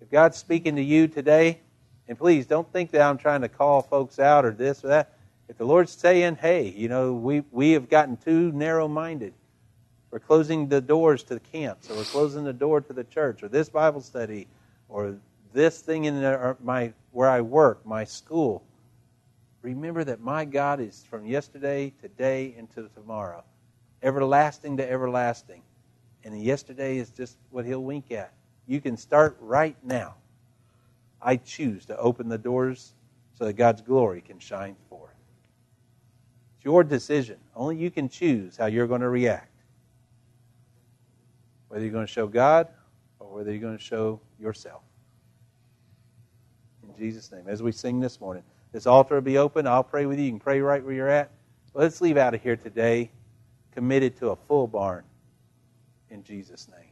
If God's speaking to you today, and please don't think that I'm trying to call folks out or this or that. If the Lord's saying, hey, we have gotten too narrow-minded. We're closing the doors to the camps, or we're closing the door to the church, or this Bible study, or this thing in where I work, my school. Remember that my God is from yesterday, today, and to tomorrow. Everlasting to everlasting. And yesterday is just what he'll wink at. You can start right now. I choose to open the doors so that God's glory can shine forth. It's your decision. Only you can choose how you're going to react. Whether you're going to show God or whether you're going to show yourself. In Jesus' name, as we sing this morning, this altar will be open. I'll pray with you. You can pray right where you're at. But let's leave out of here today committed to a full barn in Jesus' name.